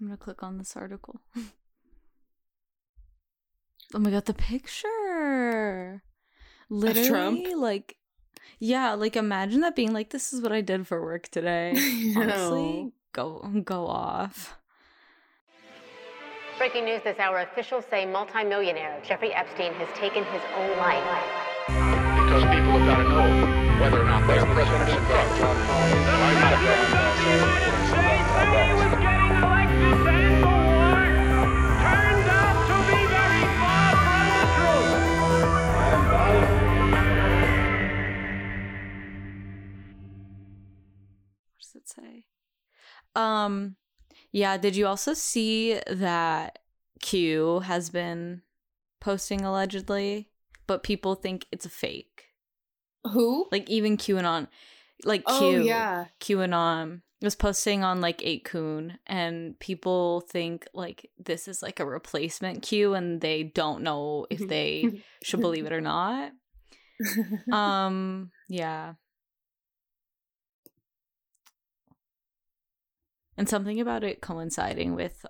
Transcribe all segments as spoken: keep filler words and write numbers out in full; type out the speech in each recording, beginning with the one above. I'm gonna click on this article. Oh my god, the picture! Literally, of Trump? Like, yeah, like imagine that being like, this is what I did for work today. No. Honestly, go go off. Breaking news this hour, officials say multimillionaire Jeffrey Epstein has taken his own life. Because people have got to know whether or not their president is a drug. It say um yeah did you also see that Q has been posting allegedly, but people think it's a fake? Who? Like even QAnon, like Q oh, yeah QAnon was posting on like eight Coon, and people think like this is like a replacement Q and they don't know if they should believe it or not. um yeah And something about it coinciding with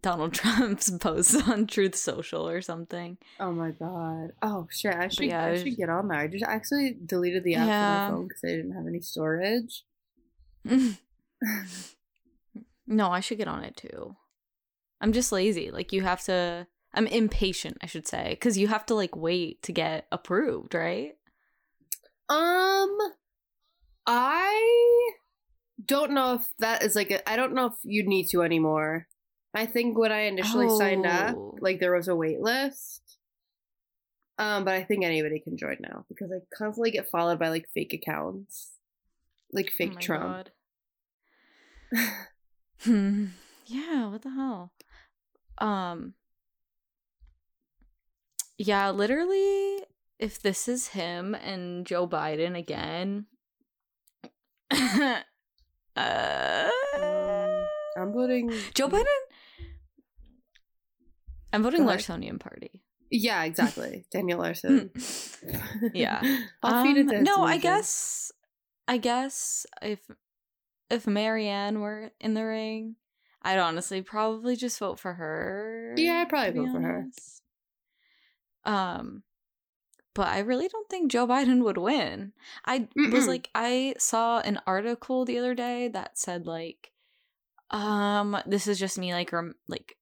Donald Trump's posts on Truth Social or something. Oh my god! Oh shit! I should yeah, I should get on there. I just actually deleted the app yeah. from my phone because I didn't have any storage. No, I should get on it too. I'm just lazy. Like you have to. I'm impatient, I should say, because you have to like wait to get approved, right? Um, I. Don't know if that is like a, I don't know if you need to anymore. I think when I initially oh. signed up, like there was a wait list. Um, but I think anybody can join now because I constantly get followed by like fake accounts, like fake oh Trump. hmm. Yeah. What the hell? Um. Yeah. Literally, if this is him and Joe Biden again. Uh, um, I'm voting Joe Biden. I'm voting Black. Larsonian Party. Yeah, exactly. Daniel Larson. Yeah. I'll um, feed it to No, I guess. I guess if if Marianne were in the ring, I'd honestly probably just vote for her. Yeah, I'd probably vote honest. for her. Um. But I really don't think Joe Biden would win. I Mm-mm. was like, I saw an article the other day that said like, um, this is just me like rem- like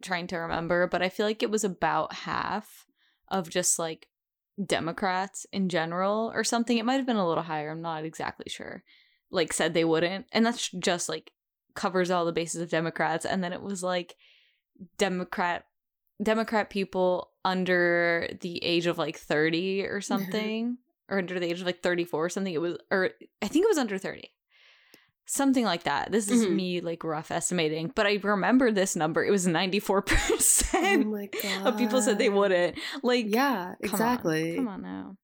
trying to remember, but I feel like it was about half of just like Democrats in general or something. It might have been a little higher. I'm not exactly sure. Like said they wouldn't. And that's just like covers all the bases of Democrats. And then it was like Democrat Democrat people under the age of like thirty or something, or under the age of like thirty-four or something. It was, or I think it was under thirty, something like that. This is mm-hmm. me like rough estimating, but I remember this number. It was ninety-four percent oh my God. Of people said they wouldn't. Like, yeah, come exactly. On. Come on now.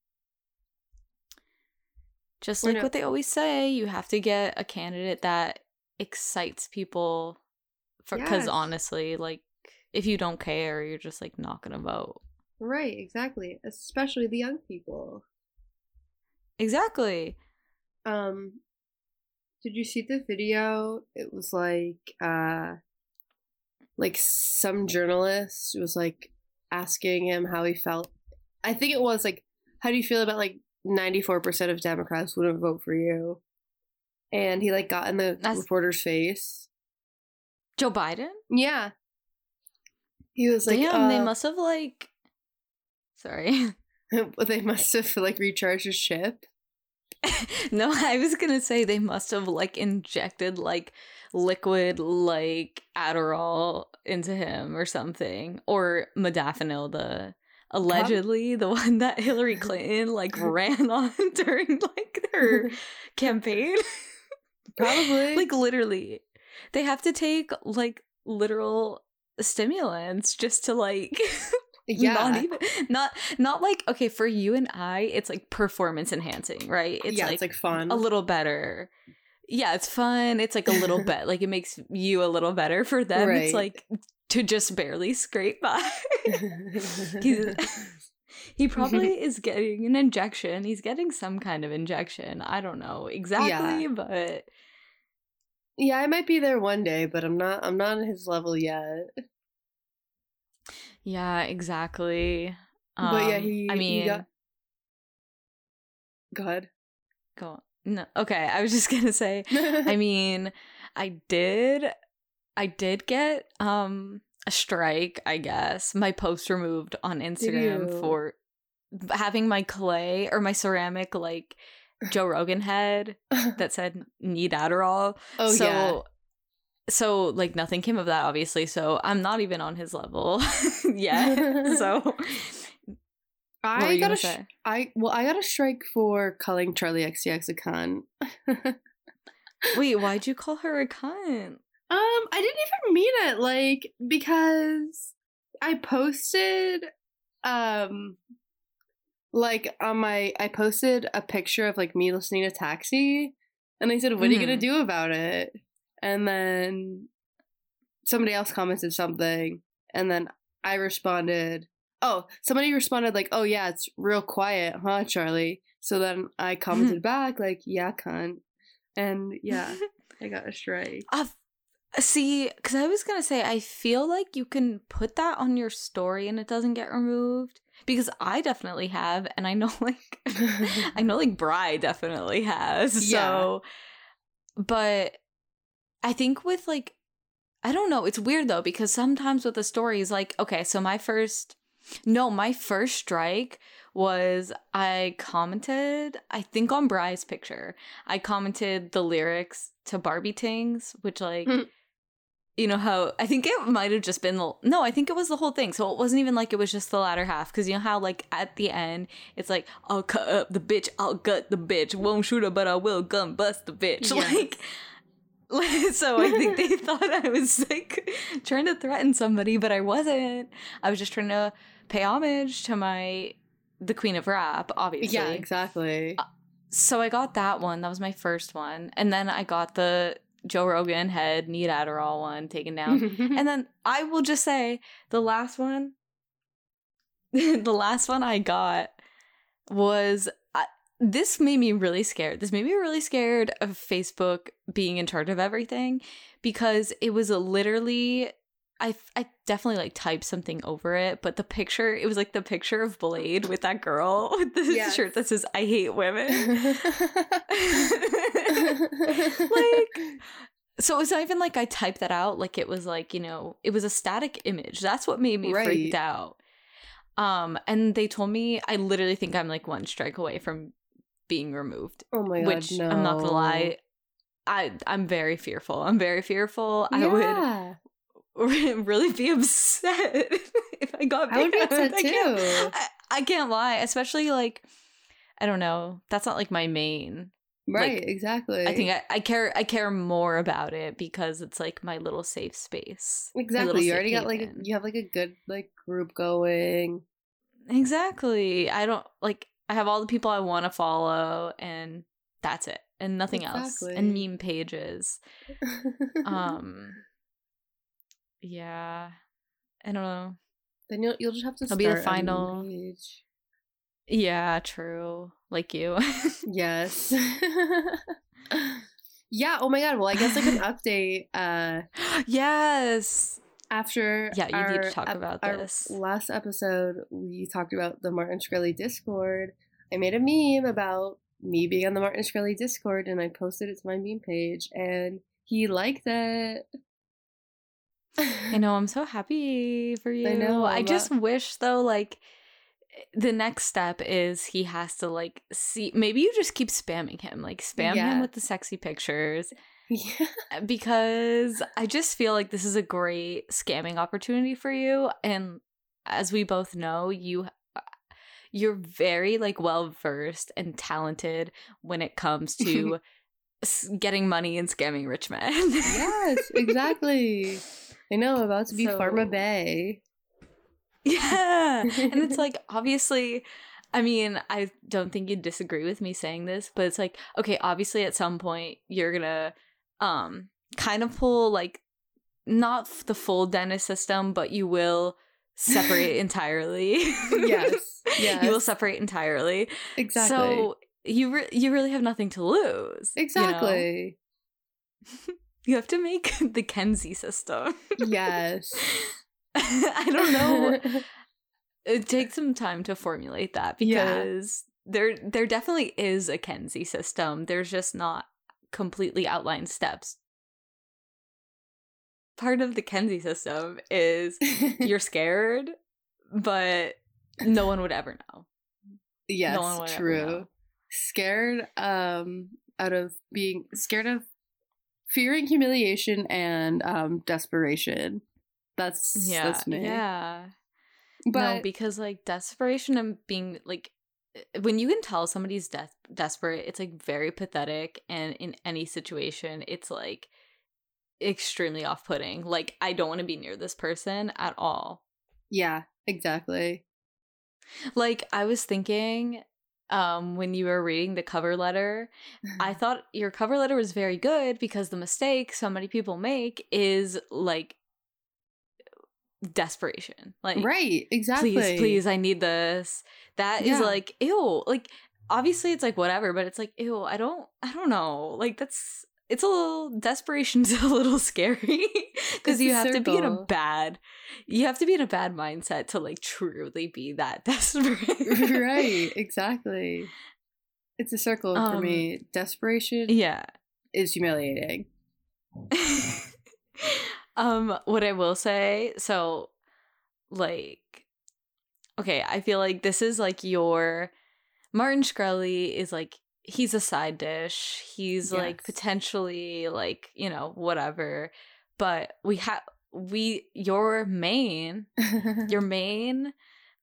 Just like what they always say, you have to get a candidate that excites people, because yes. honestly, like, if you don't care, you're just like not gonna vote. Right, exactly. Especially the young people. Exactly. Um, did you see the video? It was like, uh, like some journalist was like asking him how he felt. I think it was like, how do you feel about like ninety-four percent of Democrats wouldn't vote for you? And he like got in the That's- reporter's face. Joe Biden? Yeah. He was like, damn, uh, they must have like, sorry. They must have like recharged his chip. No, I was going to say they must have like injected like liquid like Adderall into him or something. Or modafinil, the allegedly the one that Hillary Clinton like ran on during like her campaign. Probably. Like literally. They have to take like literal stimulants just to like yeah not even not not like okay for you and I it's like performance enhancing, right? It's yeah like, it's like fun, a little better. Yeah, it's fun. It's like a little bit like it makes you a little better. For them right. It's like to just barely scrape by. He's, he probably is getting an injection. He's getting some kind of injection. I don't know exactly yeah. but Yeah, I might be there one day, but I'm not I'm not on his level yet. Yeah, exactly. Um, but yeah, he I mean he got... Go ahead. Go on. No, okay, I was just gonna say, I mean, I did I did get um a strike, I guess. My post removed on Instagram for having my clay or my ceramic like Joe Rogan head that said need Adderall. Oh, so, yeah. So like nothing came of that, obviously. So I'm not even on his level yet. So I got a sh- I well I got a strike for calling Charlie X T X a cunt. Wait, why'd you call her a cunt? Um, I didn't even mean it. Like because I posted um. Like on my, I posted a picture of like me listening to Taxi, and I said, "What are you mm. gonna do about it?" And then somebody else commented something, and then I responded. Oh, somebody responded like, "Oh yeah, it's real quiet, huh, Charlie?" So then I commented back like, "Yeah, cunt," and yeah, I got a strike. Uh, see, because I was gonna say, I feel like you can put that on your story and it doesn't get removed. Because I definitely have, and I know, like, I know, like, Bri definitely has, so, yeah. But I think with, like, I don't know, it's weird, though, because sometimes with the stories, like, okay, so my first, no, my first strike was I commented, I think on Bri's picture, I commented the lyrics to Barbie Tings, which, like... You know how, I think it might have just been, the, no, I think it was the whole thing. So it wasn't even like it was just the latter half. Because you know how, like, at the end, it's like, I'll cut up the bitch, I'll gut the bitch. Won't shoot her, but I will gun bust the bitch. Yes. Like, like, so I think they thought I was, like, trying to threaten somebody, but I wasn't. I was just trying to pay homage to my, the queen of rap, obviously. Yeah, exactly. Uh, so I got that one. That was my first one. And then I got the... Joe Rogan head, need Adderall one, taken down. And then I will just say the last one, the last one I got was, I, this made me really scared. This made me really scared of Facebook being in charge of everything because it was a literally, I, I definitely like typed something over it, but the picture, it was like the picture of Blade with that girl with the yes. shirt that says, I hate women. Like, so it's not even like I typed that out. Like it was like, you know, it was a static image. That's what made me right. freaked out. Um, and they told me, I literally think I'm like one strike away from being removed. Oh my God, which no. I'm not gonna lie. I, I'm very fearful. I'm very fearful. Yeah. I would... really be upset if I got banned. I would be upset I can't, too. I, I can't lie, especially like I don't know. That's not like my main. Right, like, exactly. I think I, I care. I care more about it because it's like my little safe space. Exactly. You already got like a, you have like a good like group going. Exactly. I don't like. I have all the people I want to follow, and that's it, and nothing exactly. else, and meme pages. Um. Yeah, I don't know. Then you'll you'll just have to I'll start be the final. Page. Yeah, true. Like you. Yes. Yeah. Oh my God. Well, I guess like an update. Uh, yes. After yeah, you our, need to talk about ep- this. Our last episode, we talked about the Martin Shkreli Discord. I made a meme about me being on the Martin Shkreli Discord, and I posted it to my meme page, and he liked it. I know, I'm so happy for you. I know. I just up. wish though, like the next step is he has to like see. Maybe you just keep spamming him, like spam yeah. him with the sexy pictures. Yeah. Because I just feel like this is a great scamming opportunity for you. And as we both know, you you're very like well versed and talented when it comes to getting money and scamming rich men. Yes, exactly. I know, about to be so, Pharma Bay. Yeah. And it's like, obviously, I mean, I don't think you'd disagree with me saying this, but it's like, okay, obviously at some point you're going to um, kind of pull like, not the full dentist system, but you will separate entirely. Yes. Yes. You will separate entirely. Exactly. So you, re- you really have nothing to lose. Exactly. You know? You have to make the Kenzie system. Yes. I don't know. It takes some time to formulate that because yeah. there there definitely is a Kenzie system. There's just not completely outlined steps. Part of the Kenzie system is you're scared, but no one would ever know. Yes, no one would true. Ever know. Scared um, out of being scared of fearing humiliation and um, desperation. That's yeah, that's me. Yeah. But no, because like desperation and being like, when you can tell somebody's de- desperate, it's like very pathetic, and in any situation, it's like extremely off-putting. Like, I don't want to be near this person at all. Yeah, exactly. Like, I was thinking, um, when you were reading the cover letter, I thought your cover letter was very good because the mistake so many people make is like desperation, like right, exactly, please please I need this, that yeah. is like ew, like obviously it's like whatever, but it's like ew, I don't I don't know, like that's it's a little desperation's a little scary because you have circle. to be in a bad you have to be in a bad mindset to like truly be that desperate. Right, exactly. It's a circle um, for me. Desperation yeah is humiliating. Um, what I will say, so, like, okay, I feel like this is, like, your, Martin Shkreli is, like, he's a side dish, he's, yes. like, potentially, like, you know, whatever, but we have, we, your main, your main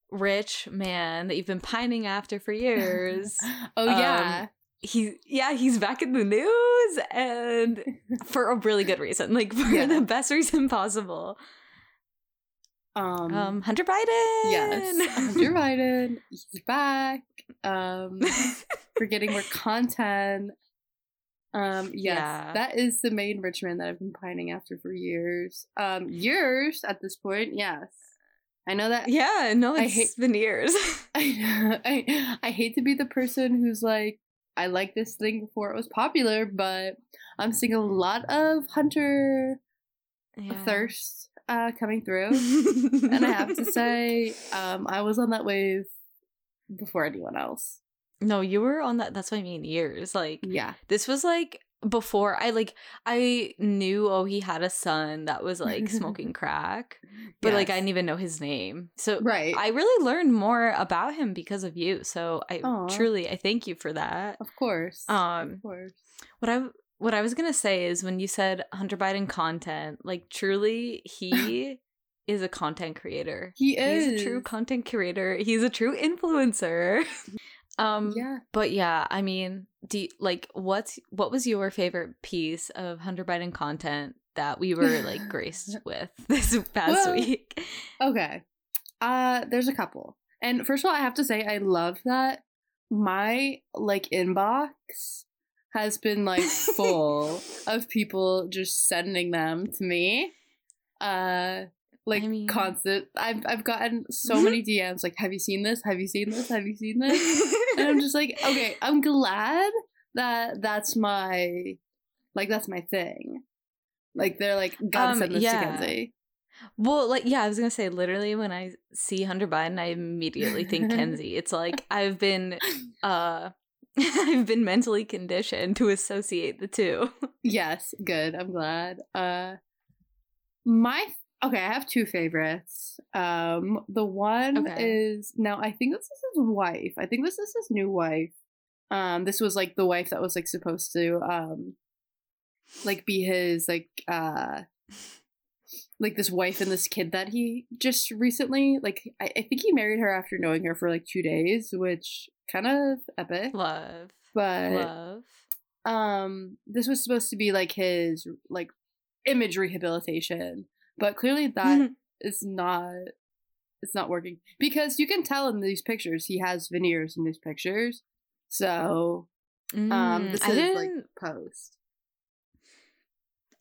rich man that you've been pining after for years. Oh, um, yeah. He, yeah, he's back in the news, and for a really good reason, like for yeah. the best reason possible. Um, um Hunter Biden. Yes, Hunter Biden. He's back. Um, we're getting more content. Um, yes, yeah. That is the main rich man that I've been pining after for years. Um, years at this point. Yes, I know that. Yeah, no, it's I hate, been years. I know. I I hate to be the person who's like, I liked this thing before it was popular, but I'm seeing a lot of Hunter yeah. thirst uh, coming through. And I have to say, um, I was on that wave before anyone else. No, you were on that. That's what I mean. Years. Like, yeah, this was like before I like I knew, oh, he had a son that was like smoking crack, but yes. like I didn't even know his name. So right. I really learned more about him because of you. So I Aww. truly I thank you for that. Of course. Um of course. What I what I was gonna say is when you said Hunter Biden content, like truly he is a content creator. He is He's a true content creator. He's a true influencer. Um, yeah. But yeah, I mean, do you, like, what's, what was your favorite piece of Hunter Biden content that we were like graced with this past well, week? Okay. Uh, there's a couple. And first of all, I have to say, I love that my like inbox has been like full of people just sending them to me. Uh, Like I mean, constant, I've I've gotten so many D Ms like, have you seen this? Have you seen this? Have you seen this? And I'm just like, okay, I'm glad that that's my, like that's my thing. Like they're like, gotta um, send this yeah. to Kenzie. Well, like yeah, I was gonna say literally when I see Hunter Biden, I immediately think Kenzie. It's like I've been, uh, I've been mentally conditioned to associate the two. Yes, good. I'm glad. Uh, my. Th- Okay, I have two favorites. Um, the one okay. is, now I think this is his wife. I think this is his new wife. Um, this was like the wife that was like supposed to, um, like be his like, uh, like this wife and this kid that he just recently, like I, I think he married her after knowing her for like two days, which kind of epic. Love, but love. Um, this was supposed to be like his like image rehabilitation. But clearly that is not, it's not working. Because you can tell in these pictures, he has veneers in these pictures. So, um, mm, this I is, like, post.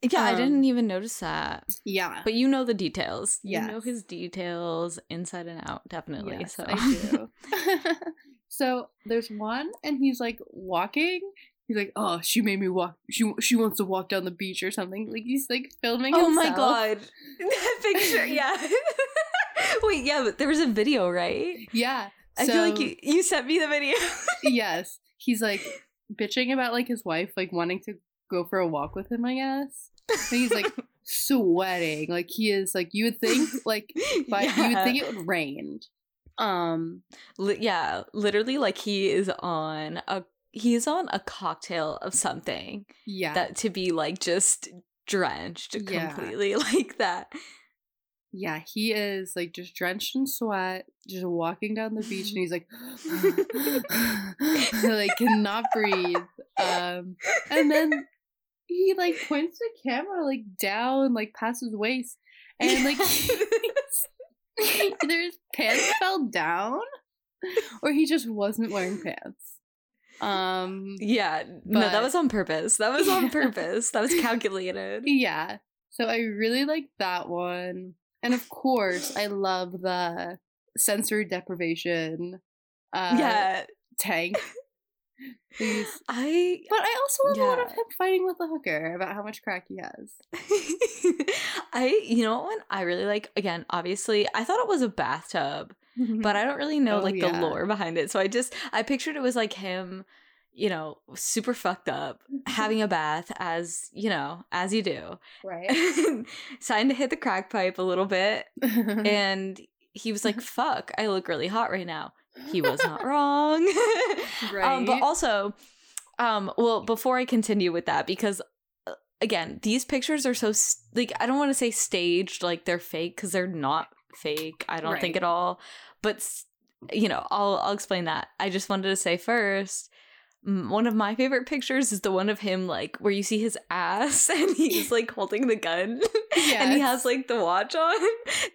Yeah, um, I didn't even notice that. Yeah. But you know the details. Yes. You know his details inside and out, definitely. Yes, so I do. So, there's one, and he's, like, walking, He's like, oh, she made me walk. She she wants to walk down the beach or something. Like, he's, like, filming himself. Oh, my God. That picture, yeah. Wait, yeah, but there was a video, right? Yeah. I so, feel like you, you sent me the video. Yes. He's, like, bitching about, like, his wife, like, wanting to go for a walk with him, I guess. And he's, like, sweating. Like, he is, like, you would think, like, by, yeah. you would think it would rain. Um, L- yeah, literally, like, he is on a He's on a cocktail of something. Yeah. That to be like just drenched yeah. completely like that. Yeah, he is like just drenched in sweat, just walking down the beach, and he's like, like cannot breathe. Um, and then he like points the camera like down, like past his waist, and like either his pants fell down, or he just wasn't wearing pants. Um yeah no that was on purpose that was on yeah. purpose that was calculated yeah so I really like that one. And of course I love the sensory deprivation uh yeah tank. These, I but I also love yeah. a lot of him fighting with the hooker about how much crack he has. I you know what I really like, again, obviously I thought it was a bathtub, but I don't really know oh, like yeah. the lore behind it, so I just I pictured it was like him, you know, super fucked up having a bath, as you know, as you do, right? Trying to hit the crack pipe a little bit, and he was like, fuck, I look really hot right now. He was not wrong. Right. Um, but also, um, well, before I continue with that, because uh, again, these pictures are so st- like I don't want to say staged, like they're fake, because they're not fake. I don't right. think at all. But you know, I'll I'll explain that. I just wanted to say first, one of my favorite pictures is the one of him like where you see his ass and he's like holding the gun yes. and he has like the watch on.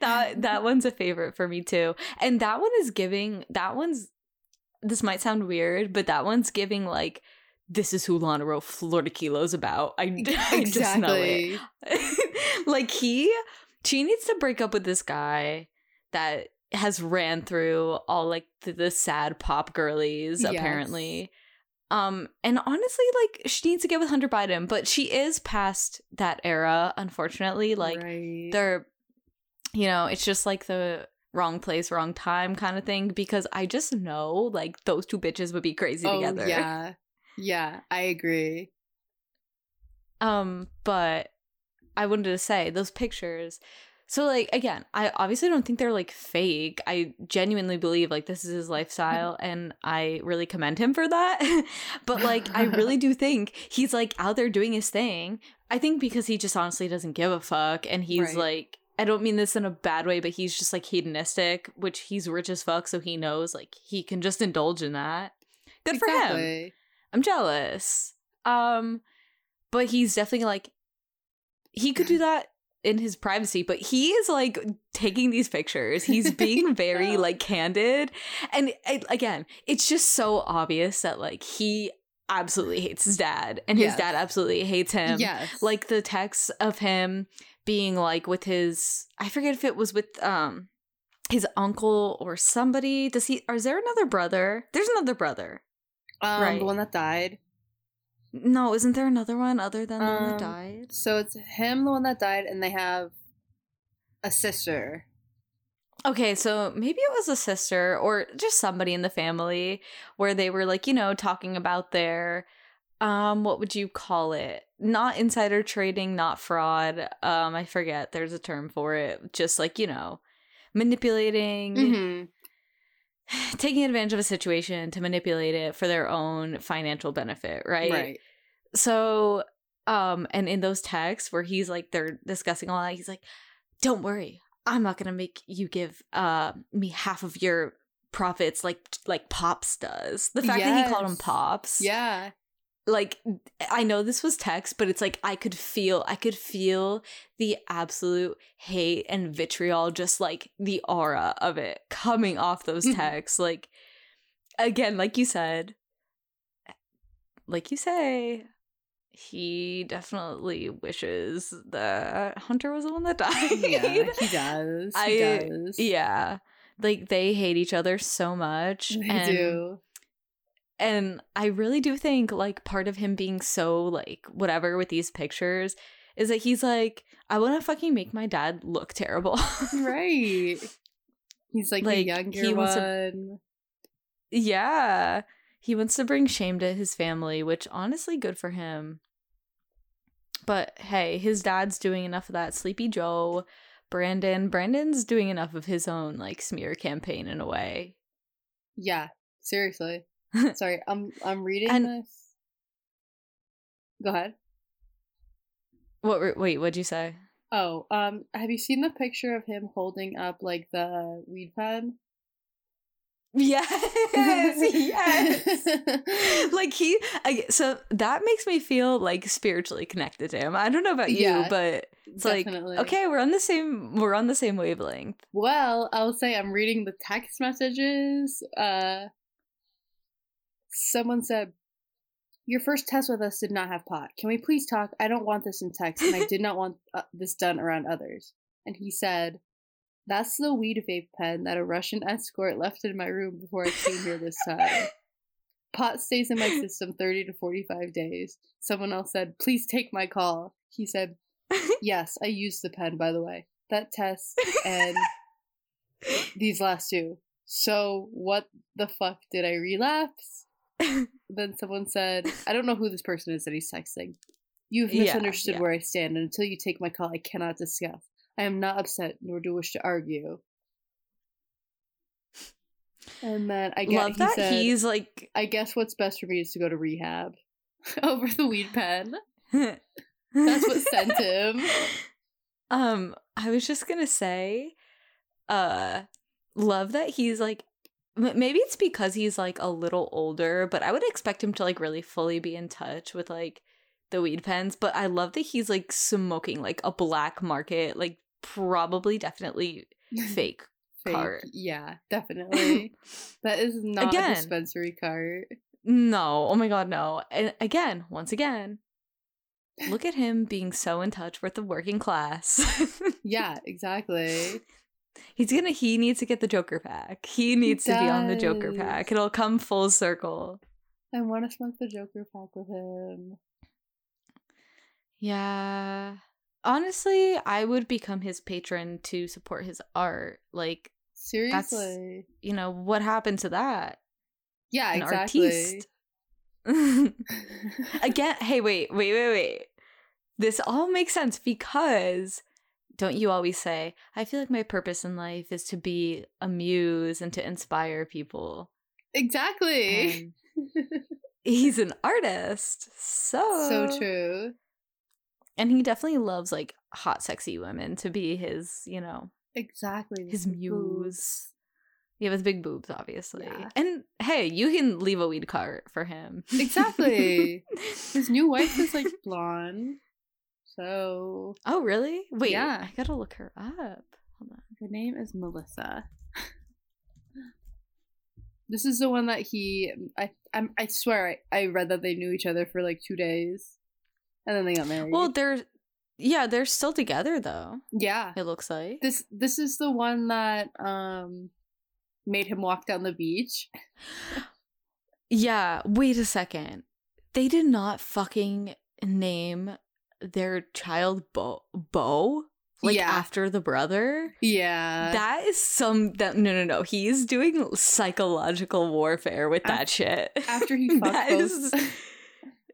That that one's a favorite for me too. And that one is giving that one's this might sound weird, but that one's giving like this is who Lana wrote Florida Kilos about. I, exactly. I just know it. Like he She needs to break up with this guy that has ran through all, like, the, the sad pop girlies, yes. apparently. Um, and honestly, like, she needs to get with Hunter Biden, but she is past that era, unfortunately. Like, right. they're, you know, it's just, like, the wrong place, wrong time kind of thing, because I just know, like, those two bitches would be crazy oh, together. yeah. Yeah, I agree. Um, but... I wanted to say those pictures. So like, again, I obviously don't think they're like fake. I genuinely believe like this is his lifestyle and I really commend him for that. But like, I really do think he's like out there doing his thing. I think because he just honestly doesn't give a fuck. And he's right. like, I don't mean this in a bad way, but he's just like hedonistic, which he's rich as fuck. So he knows like he can just indulge in that. Good exactly. for him. I'm jealous. Um, but he's definitely like, he could do that in his privacy, but he is like taking these pictures. He's being very like candid. And it, again, it's just so obvious that like he absolutely hates his dad and yes. his dad absolutely hates him. Yes. Like the texts of him being like with his, I forget if it was with um his uncle or somebody. Does he, or is there another brother? There's another brother. Um, right. The one that died. No, isn't there another one other than the um, one that died? So it's him, the one that died, and they have a sister. Okay, so maybe it was a sister or just somebody in the family where they were like, you know, talking about their, um, what would you call it? Not insider trading, not fraud. Um, I forget. There's a term for it. Just like, you know, manipulating. Mm-hmm. Taking advantage of a situation to manipulate it for their own financial benefit, right? Right. So, um, and in those texts where he's like, they're discussing all that, he's like, don't worry, I'm not going to make you give uh, me half of your profits like like Pops does. The fact yes. that he called him Pops. Yeah. Like, I know this was text, but it's like I could feel, I could feel the absolute hate and vitriol, just like the aura of it coming off those texts. Like, again, like you said, like you say, he definitely wishes that Hunter was the one that died. Yeah, he does. I, he does. Yeah. Like, they hate each other so much. They and do. And I really do think, like, part of him being so, like, whatever with these pictures is that he's like, I want to fucking make my dad look terrible. Right. He's like, like the younger he wants one. To, yeah. He wants to bring shame to his family, which honestly, good for him. But hey, his dad's doing enough of that. Sleepy Joe, Brandon. Brandon's doing enough of his own, like, smear campaign in a way. Yeah, seriously. Sorry, I'm I'm reading and, this. Go ahead. What? Wait, what'd you say? Oh, um, have you seen the picture of him holding up like the weed pen? Yes, yes. Like he, I, so that makes me feel like spiritually connected to him. I don't know about you, yeah, but it's definitely. Like okay, we're on the same, we're on the same wavelength. Well, I'll say I'm reading the text messages. Uh. Someone said, your first test with us did not have pot. Can we please talk? I don't want this in text, and I did not want uh, this done around others. And he said, that's the weed vape pen that a Russian escort left in my room before I came here this time. Pot stays in my system thirty to forty-five days. Someone else said, please take my call. He said, yes, I used the pen, by the way. That test and these last two. So what the fuck did I relapse? Then someone said, I don't know who this person is that he's texting. You've misunderstood yeah, yeah. where I stand, and until you take my call, I cannot discuss. I am not upset, nor do wish to argue. And then I guess Love he that said, he's like, I guess what's best for me is to go to rehab over the weed pen. That's what sent him. Um, I was just gonna say, uh, love that he's like, maybe it's because he's, like, a little older, but I would expect him to, like, really fully be in touch with, like, the weed pens. But I love that he's, like, smoking, like, a black market, like, probably definitely fake, fake cart. Yeah, definitely. That is not again, a dispensary cart. No. Oh, my God, no. And again, once again, look at him being so in touch with the working class. Yeah, exactly. He's gonna. He needs to get the Joker pack. He needs he to be on the Joker pack. It'll come full circle. I want to smoke the Joker pack with him. Yeah. Honestly, I would become his patron to support his art. Like, seriously, that's, you know what happened to that? Yeah, An exactly. Artiste. Again, hey, wait, wait, wait, wait. This all makes sense because. Don't you always say, I feel like my purpose in life is to be a muse and to inspire people. Exactly. He's an artist. So. So true. And he definitely loves like hot, sexy women to be his, you know. Exactly. His muse. Yeah, with big boobs, obviously. Yeah. And hey, you can leave a weed cart for him. Exactly. His new wife is like blonde. So oh really? Wait, yeah. I gotta look her up. Hold on. Her name is Melissa. This is the one that he I I'm, I swear I, I read that they knew each other for like two days, and then they got married. Well, they're yeah they're still together though. Yeah, it looks like this. This is the one that um made him walk down the beach. Yeah. Wait a second. They did not fucking name. Their child Bo, Bo? Like yeah. After the brother? Yeah. That is some, that no, no, no. He's doing psychological warfare with after, that shit. After he fucked that both. Is,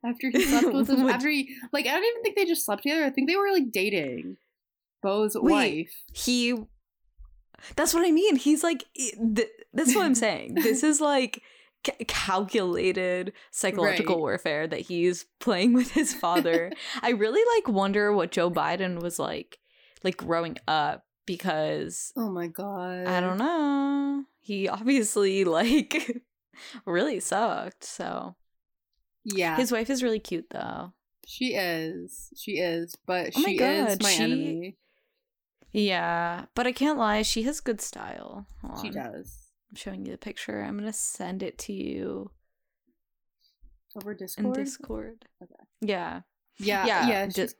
after he slept with him. After he, like, I don't even think they just slept together. I think they were, like, dating Bo's wait, wife. He, that's what I mean. He's, like, th- that's what I'm saying. This is, like, calculated psychological right. warfare that he's playing with his father. I really like wonder what Joe Biden was like like growing up because oh my god I don't know, he obviously like really sucked. So yeah, his wife is really cute though. She is she is but oh she my god, is my she... enemy. Yeah, but I can't lie, she has good style. Hold she on. Does showing you the picture. I'm gonna send it to you over Discord. In Discord. Okay. Yeah. Yeah. Yeah. Yeah. Just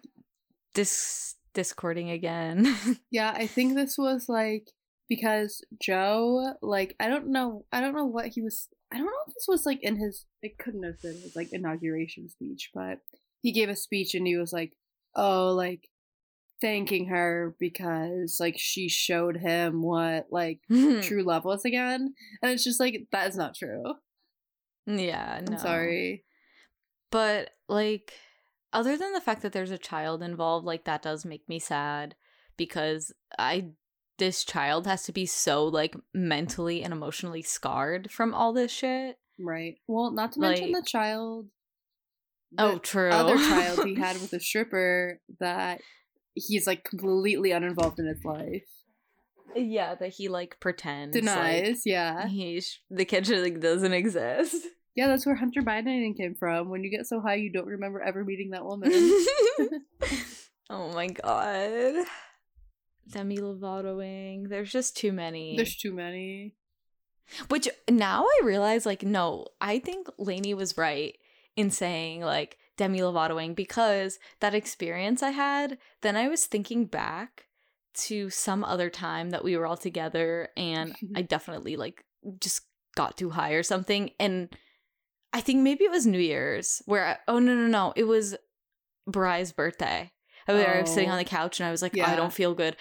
dis- discording again. Yeah, I think this was like because Joe, like, I don't know, I don't know what he was, I don't know if this was, like, in his, it couldn't have been his, like, inauguration speech, but he gave a speech and he was like, oh, like, thanking her because, like, she showed him what, like, mm-hmm. true love was again. And it's just like, that is not true. Yeah, no. I'm sorry. But, like, other than the fact that there's a child involved, like, that does make me sad because I, this child has to be so, like, mentally and emotionally scarred from all this shit. Right. Well, not to mention like, the child. The oh, true. Other child he had with a stripper that he's, like, completely uninvolved in his life. Yeah, that he, like, pretends. Denies, like, yeah. He's, the kid just, like, doesn't exist. Yeah, that's where Hunter Biden came from. When you get so high, you don't remember ever meeting that woman. Oh my god. Demi Lovatoing. There's just too many. There's too many. Which, now I realize, like, no, I think Lainey was right in saying, like, Demi Lovatoing, because that experience I had, then I was thinking back to some other time that we were all together and I definitely, like, just got too high or something. And I think maybe it was New Year's where I, oh, no, no, no. It was Bri's birthday. I was, oh, I was sitting on the couch and I was like, yeah. I don't feel good.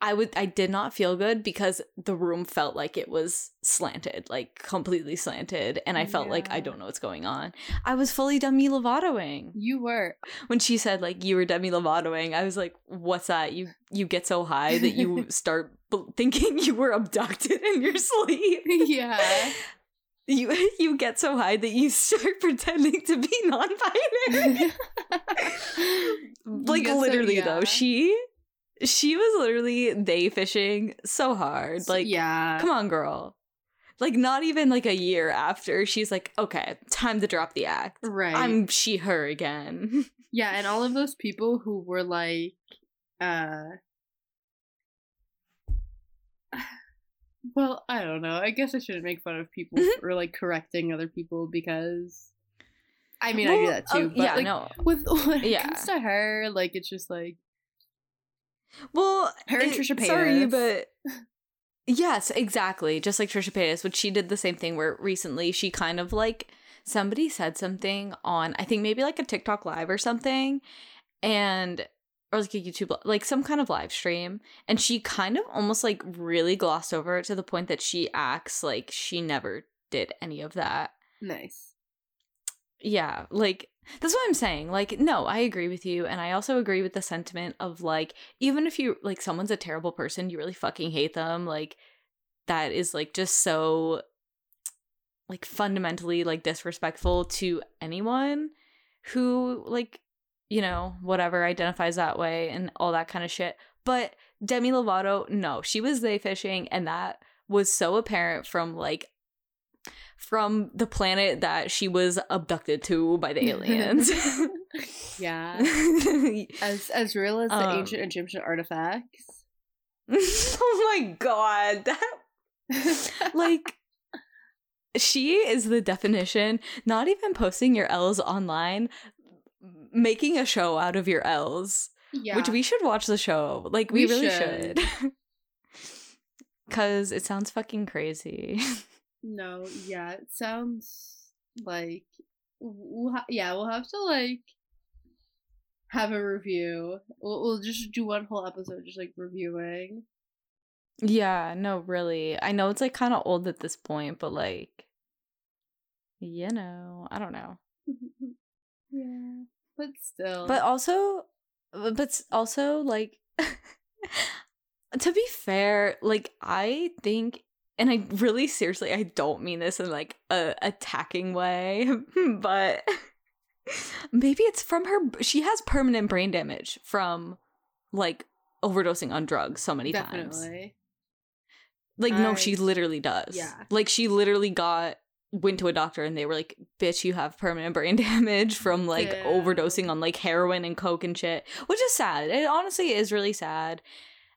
I would, I did not feel good because the room felt like it was slanted, like completely slanted. And I felt yeah. like, I don't know what's going on. I was fully Demi Lovatoing. You were. When she said, like, you were Demi Lovatoing, I was like, what's that? You you get so high that you start b- thinking you were abducted in your sleep. Yeah. You you get so high that you start pretending to be non-binary. Like, literally, so, yeah. though, she she was literally day fishing so hard. Like, yeah. Come on, girl. Like, not even, like, a year after, she's like, okay, time to drop the act. Right. I'm she, her again. Yeah, and all of those people who were, like, uh... well, I don't know. I guess I shouldn't make fun of people mm-hmm. or, like, correcting other people because, I mean, well, I do that too. Um, but, yeah, like, no. With when it yeah. comes to her, like, it's just like, well, her and it, Trisha Paytas. Sorry, but yes, exactly. Just like Trisha Paytas, which she did the same thing where recently she kind of, like, somebody said something on, I think maybe like a TikTok live or something, and. Or like a YouTube, like some kind of live stream, and she kind of almost like really glossed over it to the point that she acts like she never did any of that. Nice. Yeah, like that's what I'm saying. Like, no, I agree with you, and I also agree with the sentiment of like, even if you like someone's a terrible person, you really fucking hate them. Like, that is like just so like fundamentally like disrespectful to anyone who like. You know, whatever, identifies that way and all that kind of shit. But Demi Lovato, no, she was day fishing, and that was so apparent from, like, from the planet that she was abducted to by the aliens. Yeah. As as real as the um, ancient Egyptian artifacts. Oh my god. That, like, she is the definition, not even posting your L's online, making a show out of your L's, yeah. Which we should watch the show. Like, we, we really should. Because it sounds fucking crazy. No, yeah, it sounds like, we'll ha- yeah, we'll have to, like, have a review. We'll, we'll just do one whole episode just, like, reviewing. Yeah, no, really. I know it's, like, kind of old at this point, but, like, you know, I don't know. Yeah. But still. But also, but also, like, to be fair, like, I think, and I really seriously, I don't mean this in, like, a attacking way, but maybe it's from her, she has permanent brain damage from, like, overdosing on drugs so many Definitely. times. Like, I, no, she literally does. Yeah. Like, she literally got... went to a doctor and they were like, bitch, you have permanent brain damage from like yeah. overdosing on like heroin and coke and shit, which is sad. It honestly is really sad,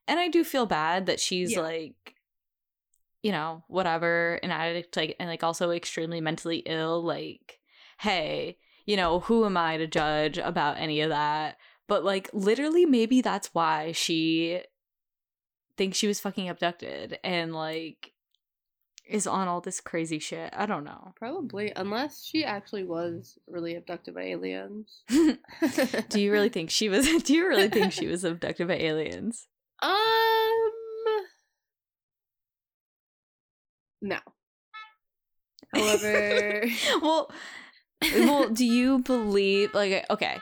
and I do feel bad that she's yeah. like, you know, whatever, an addict, like, and like also extremely mentally ill. Like, hey, you know, who am I to judge about any of that? But like, literally, maybe that's why she thinks she was fucking abducted and like is on all this crazy shit. I don't know. Probably, unless she actually was really abducted by aliens. Do you really think she was do you really think she was abducted by aliens? Um No. However, well, well, do you believe like okay.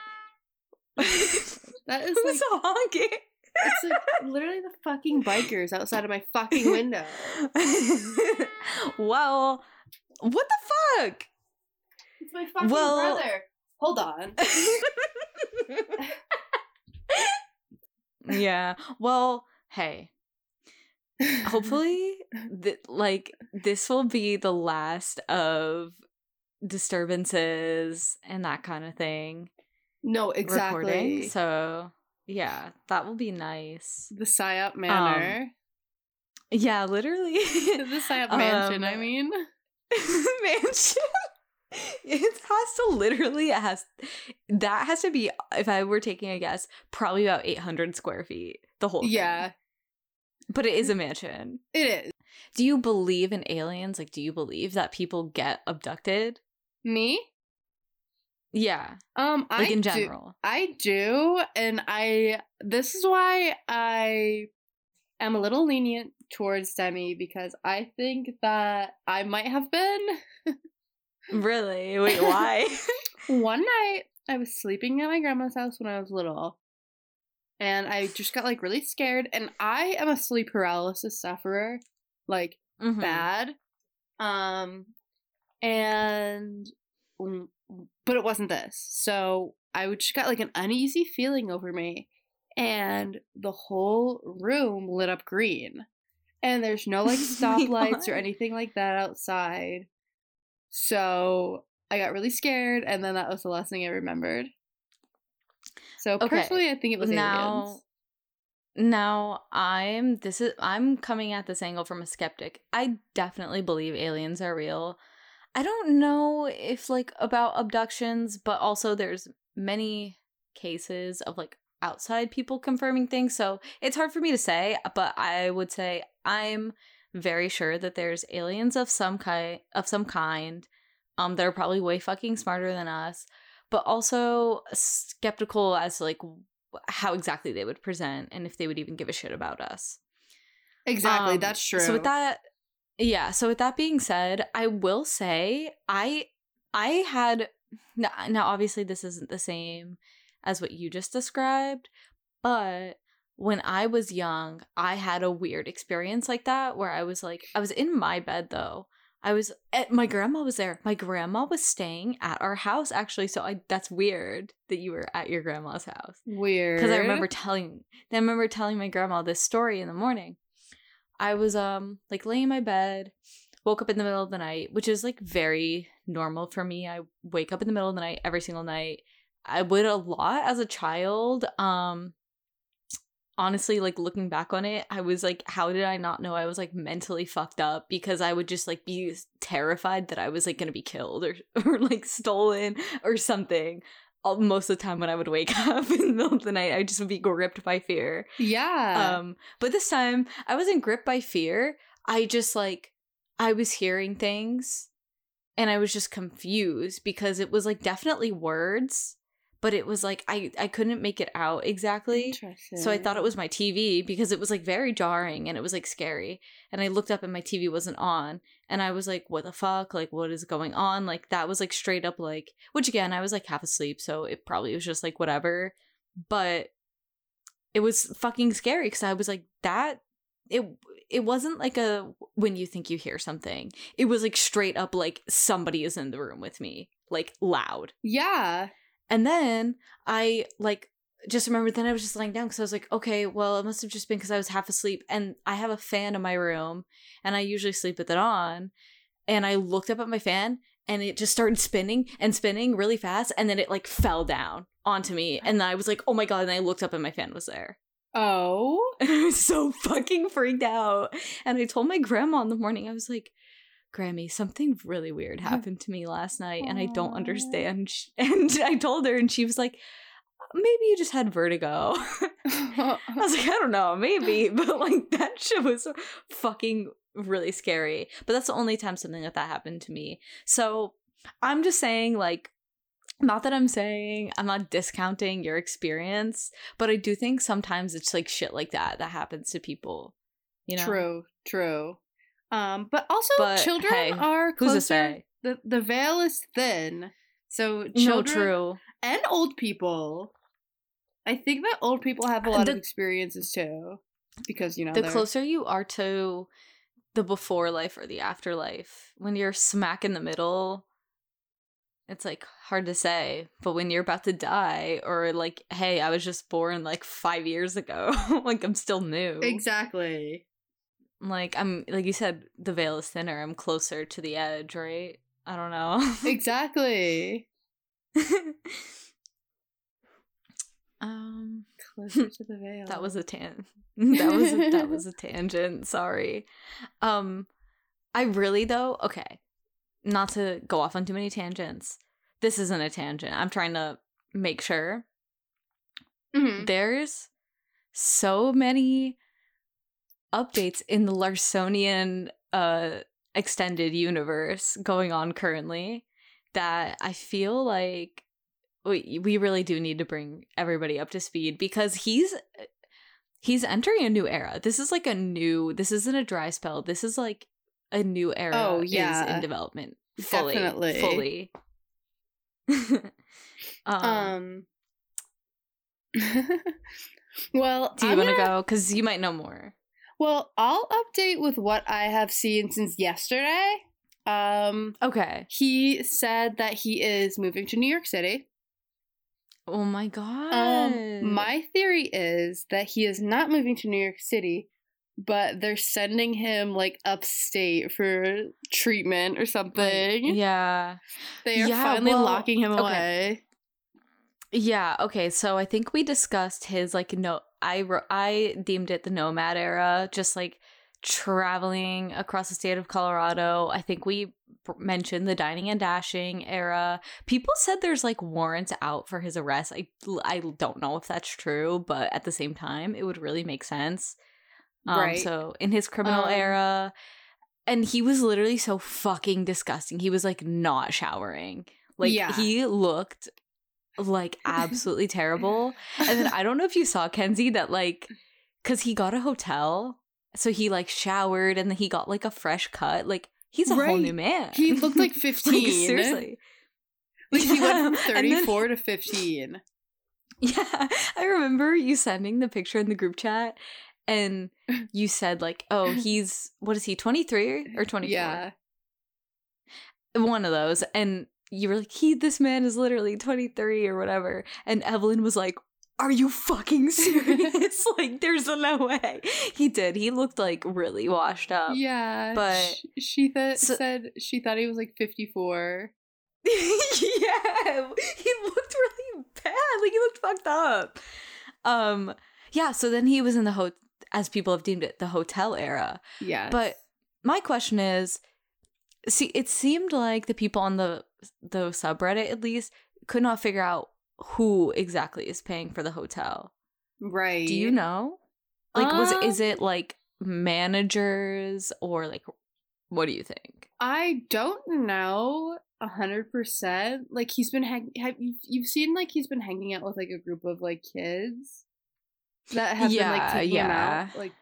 That is like, so honky. It's like literally the fucking bikers outside of my fucking window. Well, what the fuck? It's my fucking well, brother. Hold on. Yeah. Well, hey. Hopefully, th- like, this will be the last of disturbances and that kind of thing. No, exactly. Recording, so... Yeah, that will be nice. The Psyop Manor. Um, yeah, literally. The Psyop Mansion, um, I mean. Mansion. It has to literally, it has, that has to be, if I were taking a guess, probably about eight hundred square feet, the whole thing. Yeah. But it is a mansion. It is. Do you believe in aliens? Like, do you believe that people get abducted? Me? Yeah. Um, like I in general. Do, I do, and I this is why I am a little lenient towards Demi, because I think that I might have been. Really? Wait, why? One night I was sleeping at my grandma's house when I was little, and I just got like really scared, and I am a sleep paralysis sufferer, like mm-hmm. bad. Um and But it wasn't this. So I just got like an uneasy feeling over me, and the whole room lit up green. And there's no like stoplights or anything like that outside. So I got really scared, and then that was the last thing I remembered. So okay. Personally, I think it was now, aliens. Now I'm this is I'm coming at this angle from a skeptic. I definitely believe aliens are real. I don't know if, like, about abductions, but also there's many cases of, like, outside people confirming things, so it's hard for me to say, but I would say I'm very sure that there's aliens of some kind, of some kind. Um, they're probably way fucking smarter than us, but also skeptical as to, like, how exactly they would present and if they would even give a shit about us. Exactly, um, that's true. So with that... Yeah, so with that being said, I will say I I had now obviously this isn't the same as what you just described, but when I was young, I had a weird experience like that where I was like I was in my bed though. I was my grandma was there. My grandma was staying at our house actually, so I that's weird that you were at your grandma's house. Weird. Cuz I remember telling I remember telling my grandma this story in the morning. I was, um, like, laying in my bed, woke up in the middle of the night, which is, like, very normal for me. I wake up in the middle of the night every single night. I would a lot as a child. Um, honestly, like, looking back on it, I was, like, how did I not know I was, like, mentally fucked up? Because I would just, like, be terrified that I was, like, gonna be killed or, or like, stolen or something. Most of the time when I would wake up in the middle of the night, I just would be gripped by fear. Yeah. Um, but this time, I wasn't gripped by fear. I just, like, I was hearing things, and I was just confused because it was, like, definitely words, but it was, like, I, I couldn't make it out exactly. Interesting. So I thought it was my T V because it was, like, very jarring, and it was, like, scary. And I looked up, and my T V wasn't on. And I was like, what the fuck? Like, what is going on? Like, that was, like, straight up, like... Which, again, I was, like, half asleep, so it probably was just, like, whatever. But it was fucking scary, because I was like, that... It it wasn't, like, a... When you think you hear something. It was, like, straight up, like, somebody is in the room with me. Like, loud. Yeah. And then I, like... Just remember, then I was just laying down because I was like, okay, well, it must have just been because I was half asleep. And I have a fan in my room, and I usually sleep with it on. And I looked up at my fan, and it just started spinning and spinning really fast. And then it, like, fell down onto me. And I was like, oh, my God. And I looked up, and my fan was there. Oh. And I was so fucking freaked out. And I told my grandma in the morning, I was like, Grammy, something really weird happened to me last night, and I don't understand. And I told her, and she was like, maybe you just had vertigo. I was like, I don't know, maybe. But like that shit was fucking really scary. But that's the only time something like that happened to me. So I'm just saying, like, not that I'm saying I'm not discounting your experience, but I do think sometimes it's like shit like that that happens to people, you know? True, true. Um, but also but, children hey, are closer. Who's to say? The, the veil is thin. So children no, true. And old people. I think that old people have a lot the, of experiences too. Because, you know, the they're... closer you are to the before life or the afterlife, when you're smack in the middle, it's like hard to say, but when you're about to die or like, hey, I was just born like five years ago, like I'm still new. Exactly. Like I'm, like you said, the veil is thinner. I'm closer to the edge, right? I don't know. Exactly. um, closer to the veil. That was a tan. That was a, that was a tangent. Sorry. Um, I really though. Okay. Not to go off on too many tangents. This isn't a tangent. I'm trying to make sure. Mm-hmm. There's so many updates in the Larsonian uh, extended universe going on currently that I feel like we, we really do need to bring everybody up to speed because he's he's entering a new era. This is like a new, this isn't a dry spell. This is like a new era oh, yeah. is in development. Fully. Definitely. Fully. um, um. Well, do you want to gonna... go? Because you might know more. Well, I'll update with what I have seen since yesterday. Um, okay. He said that he is moving to New York City. Oh my god. Um, my theory is that he is not moving to New York City, but they're sending him like upstate for treatment or something. Yeah. They are yeah, finally well, locking him okay. away. Yeah. Okay. So I think we discussed his like no, I I deemed it the nomad era, just like traveling across the state of Colorado. I think we mentioned the dining and dashing era. People said there's like warrants out for his arrest. I, I don't know if that's true, but at the same time, it would really make sense. Um, right. So in his criminal um, era, and he was literally so fucking disgusting. He was like not showering. Like yeah. he looked like absolutely terrible. And then I don't know if you saw, Kenzie, that like, cause he got a hotel. So he like showered and then he got like a fresh cut. Like he's a right. whole new man. He looked like fifteen. Like, seriously. Like yeah. he went from thirty-four then- to fifteen. Yeah. I remember you sending the picture in the group chat. And you said, like, oh, he's, what is he, twenty-three or twenty-four? Yeah. One of those. And you were like, he, this man is literally twenty-three or whatever. And Evelyn was like, are you fucking serious? Like, there's no way. He did. He looked, like, really washed up. Yeah. But she, she th- so- said she thought he was, like, fifty-four. Yeah. He looked really bad. Like, he looked fucked up. Um. Yeah. So then he was in the hotel. As people have deemed it, the hotel era. Yeah. But my question is, see, it seemed like the people on the the subreddit, at least, could not figure out who exactly is paying for the hotel. Right. Do you know? Like, uh, was is it, like, managers or, like, what do you think? I don't know one hundred percent. Like, he's been hang- – have you've seen, like, he's been hanging out with, like, a group of, like, kids? That have yeah, been like taking yeah. them out. Like,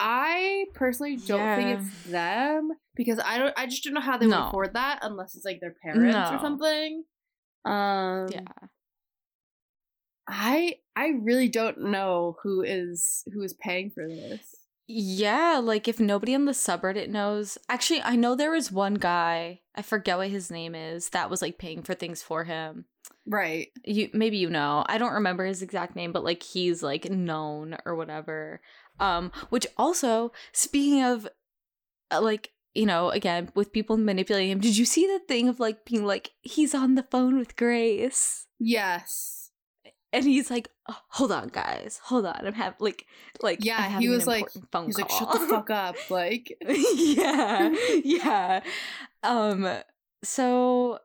I personally don't yeah. think it's them because I don't. I just don't know how they no. would afford that unless it's like their parents no. or something. Um, yeah. I I really don't know who is who is paying for this. Yeah, like if nobody on the subreddit knows. Actually, I know there was one guy. I forget what his name is. That was like paying for things for him. Right. You maybe you know. I don't remember his exact name, but like he's like known or whatever. Um, which also, speaking of uh, like, you know, again, with people manipulating him, did you see the thing of like being like, he's on the phone with Grace? Yes. And he's like, oh, hold on, guys, hold on. I'm having like like yeah, I have he was an important like phone he's call. Like, shut the fuck up. Like yeah. Yeah. Um so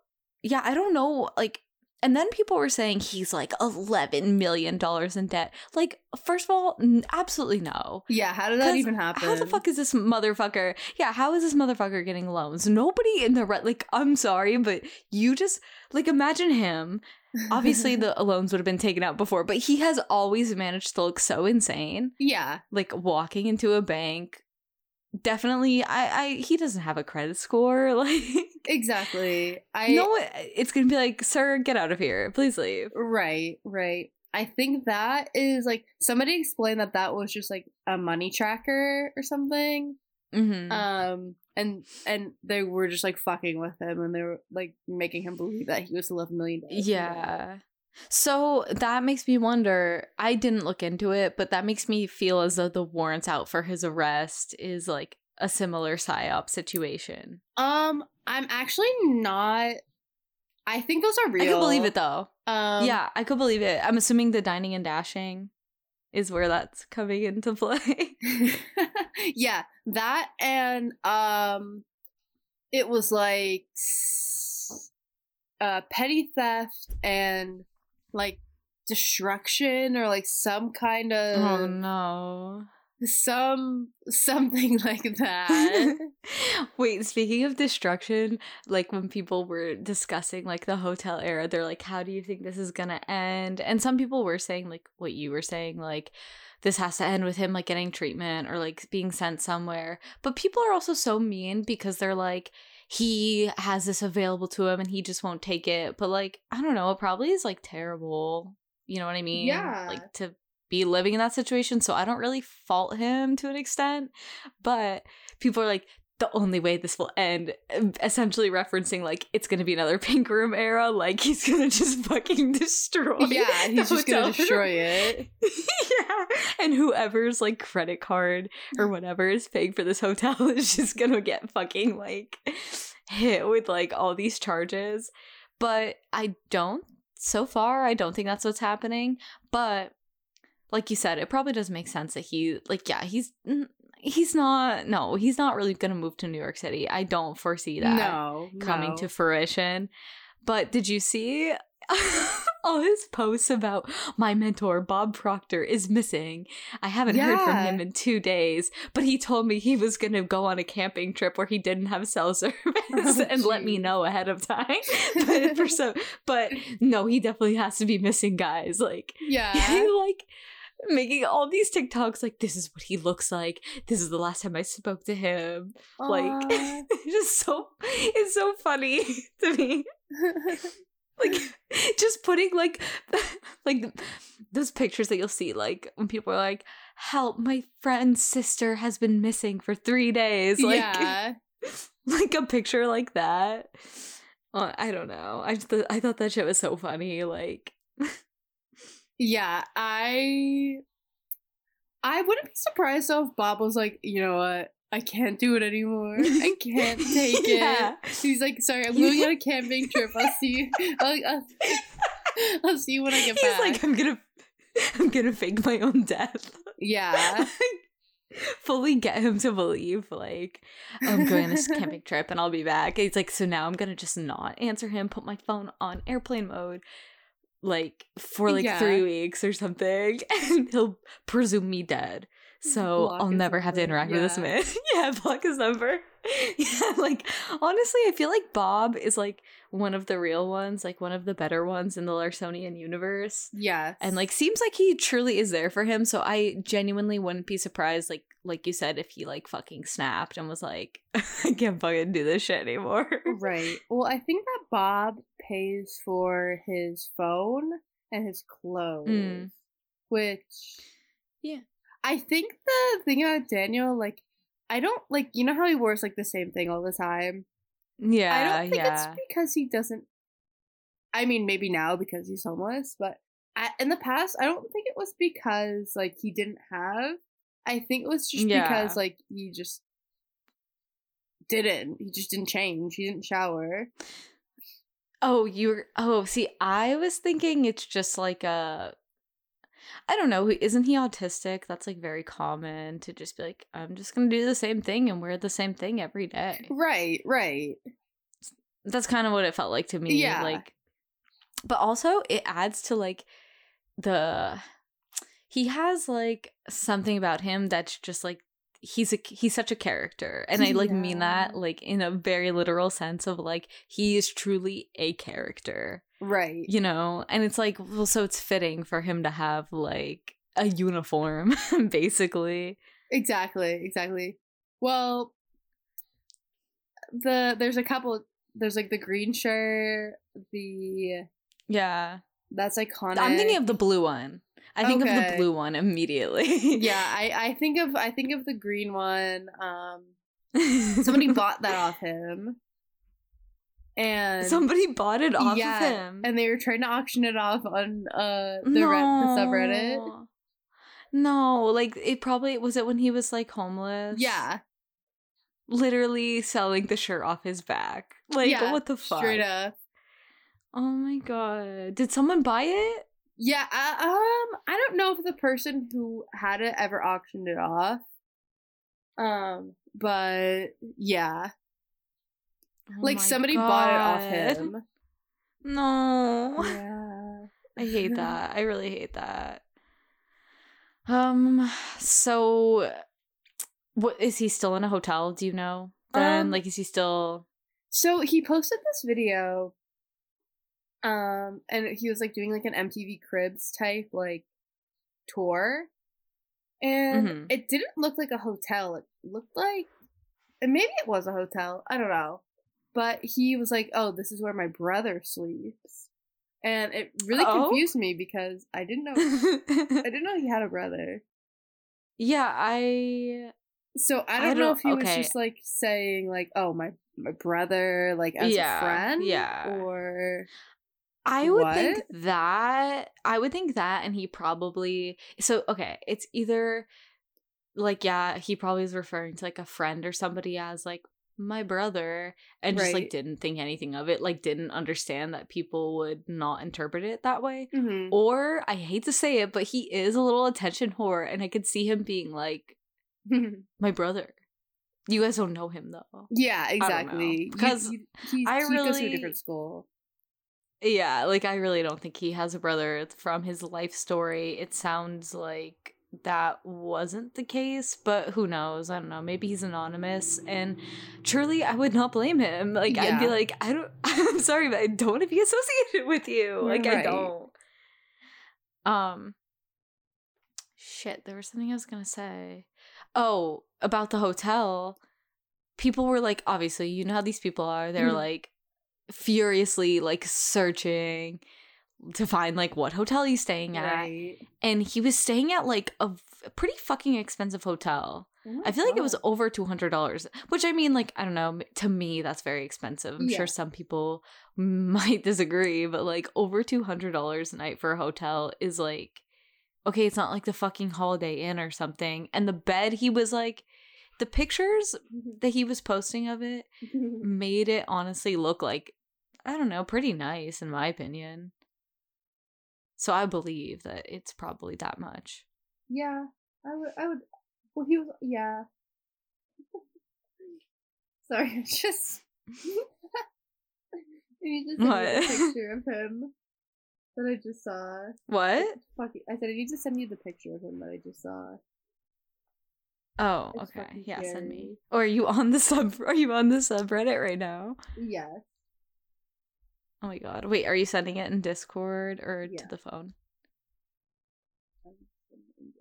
yeah, I don't know, like And then people were saying he's like eleven million dollars in debt. Like, first of all, n- absolutely no. Yeah, how did that even happen? How the fuck is this motherfucker? Yeah, how is this motherfucker getting loans? Nobody in the right, like, I'm sorry, but you just, like, imagine him. Obviously, the loans would have been taken out before, but he has always managed to look so insane. Yeah. Like, walking into a bank. Definitely, I, I, he doesn't have a credit score, like exactly. I know it's gonna be like, sir, get out of here, please leave. Right, right. I think that is like somebody explained that that was just like a money tracker or something. Mm-hmm. Um, and and they were just like fucking with him, and they were like making him believe that he was eleven million dollars. Yeah. So that makes me wonder, I didn't look into it, but that makes me feel as though the warrants out for his arrest is like a similar psyop situation. Um, I'm actually not, I think those are real. I could believe it though. Um, yeah, I could believe it. I'm assuming the dining and dashing is where that's coming into play. Yeah, that and um, it was like uh, petty theft and like destruction or like some kind of oh no some something like that. Wait, speaking of destruction, like when people were discussing like the hotel era, they're like, how do you think this is gonna end? And some people were saying like what you were saying, like this has to end with him like getting treatment or like being sent somewhere. But people are also so mean because they're like, he has this available to him and he just won't take it. But like, I don't know, it probably is like terrible, you know what I mean? Yeah, like to be living in that situation. So I don't really fault him to an extent, but people are like, the only way this will end, essentially referencing like it's gonna be another pink room era, like he's gonna just fucking destroy yeah he's just hotel. Gonna destroy it. Yeah, and whoever's like credit card or whatever is paying for this hotel is just gonna get fucking like hit with like all these charges. But I don't so far I don't think that's what's happening. But like you said, it probably does make sense that he like yeah he's He's not, no, he's not really going to move to New York City. I don't foresee that no, coming no. to fruition. But did you see all his posts about my mentor, Bob Proctor, is missing? I haven't yeah. heard from him in two days, but he told me he was going to go on a camping trip where he didn't have cell service oh, and geez. let me know ahead of time. But, for some, but no, he definitely has to be missing, guys. Like, yeah, he, like... making all these TikToks like, this is what he looks like, this is the last time I spoke to him. Aww. Like, it's just so it's so funny to me. Like, just putting like like those pictures that you'll see like when people are like, help, my friend's sister has been missing for three days, like yeah. like a picture like that. uh, I don't know, I just th- I thought that shit was so funny, like. Yeah, I I wouldn't be surprised though if Bob was like, you know what, I can't do it anymore. I can't take yeah. it. He's like, sorry, I'm going on a camping trip. I'll see you. I'll, I'll, I'll see you when I get He's back. He's like, I'm gonna I'm gonna fake my own death. Yeah. Fully get him to believe like, oh, I'm going on this camping trip and I'll be back. He's like, so now I'm gonna just not answer him, put my phone on airplane mode. Like for like yeah. three weeks or something, and he'll presume me dead. So block I'll never number. have to interact yeah. with this man. Yeah, block his number. Yeah, like honestly, I feel like Bob is like one of the real ones, like one of the better ones in the Larsonian universe. Yeah, and like seems like he truly is there for him. So I genuinely wouldn't be surprised, like like you said, if he like fucking snapped and was like, I can't fucking do this shit anymore. Right. Well, I think that Bob pays for his phone and his clothes, mm. which yeah. I think the thing about Daniel, like, I don't, like, you know how he wears, like, the same thing all the time? Yeah, I don't think yeah. it's because he doesn't, I mean, maybe now because he's homeless, but I, in the past, I don't think it was because, like, he didn't have, I think it was just yeah. because, like, he just didn't, he just didn't change, he didn't shower. Oh, you were, oh, see, I was thinking it's just, like, a... I don't know, isn't he autistic? That's like very common to just be like, I'm just gonna do the same thing and wear the same thing every day. Right, right. That's kind of what it felt like to me. Yeah. Like, But also it adds to like the, he has like something about him that's just like, he's a he's such a character, and I like yeah. mean that like in a very literal sense of like he is truly a character, right? You know, and it's like, well, so it's fitting for him to have like a uniform basically. Exactly exactly Well, the there's a couple there's like the green shirt, the yeah that's iconic. I'm thinking of the blue one. I think okay. of the blue one immediately. yeah, I, I think of I think of the green one. Um, somebody bought that off him, and somebody bought it off yeah, of him, and they were trying to auction it off on uh the, no. Reddit, the subreddit. No, like it probably was it when he was like homeless. Yeah, literally selling the shirt off his back. Like yeah, what the fuck? Straight up. Oh my god! Did someone buy it? Yeah, uh, um, I don't know if the person who had it ever auctioned it off, um, but yeah, oh like somebody God. bought it off him. No, yeah, I hate that. I really hate that. Um, so, what is he still in a hotel? Do you know? Then, um, like, is he still? So he posted this video. Um, and he was like doing like an M T V Cribs type like tour, and mm-hmm. it didn't look like a hotel. It looked like, and maybe it was a hotel, I don't know. But he was like, "Oh, this is where my brother sleeps," and it really oh? confused me because I didn't know I didn't know he had a brother. Yeah, I. So I don't, I don't know if he okay. was just like saying like, "Oh, my my brother," like as yeah, a friend, yeah, or. I would what? think that I would think that and he probably so okay it's either like yeah he probably is referring to like a friend or somebody as like my brother and right. just like didn't think anything of it, like didn't understand that people would not interpret it that way, mm-hmm. or I hate to say it, but he is a little attention whore, and I could see him being like my brother. You guys don't know him though. Yeah, exactly. Because he, he, I really he goes to a different school. Yeah, like, I really don't think he has a brother. It's from his life story. It sounds like that wasn't the case, but who knows? I don't know. Maybe he's anonymous, and truly, I would not blame him. Like, yeah. I'd be like, I don't, I'm sorry, but I don't want to be associated with you. Like, right. I don't. Um, shit, there was something I was going to say. Oh, about the hotel. People were like, obviously, you know how these people are. They're mm-hmm. like, furiously like searching to find like what hotel he's staying at, right. and he was staying at like a, v- a pretty fucking expensive hotel. Oh, I feel like oh. it was over two hundred dollars, which I mean, like, I don't know, to me that's very expensive. I'm yeah. sure some people might disagree, but like over two hundred dollars a night for a hotel is like, okay, it's not like the fucking Holiday Inn or something. And the bed, he was like, the pictures that he was posting of it made it honestly look like, I don't know, pretty nice in my opinion. So I believe that it's probably that much. Yeah, I would. I would. Well, he was. Yeah. Sorry, I just. You just send me the picture of him that I just saw. What? Fuck you. I said I need to send you the picture of him that I just saw. Oh, it's okay. Yeah, scary. Send me. Or are you on the sub? Are you on the subreddit right now? Yes. Oh my god! Wait, are you sending it in Discord or yeah. to the phone? I'm sending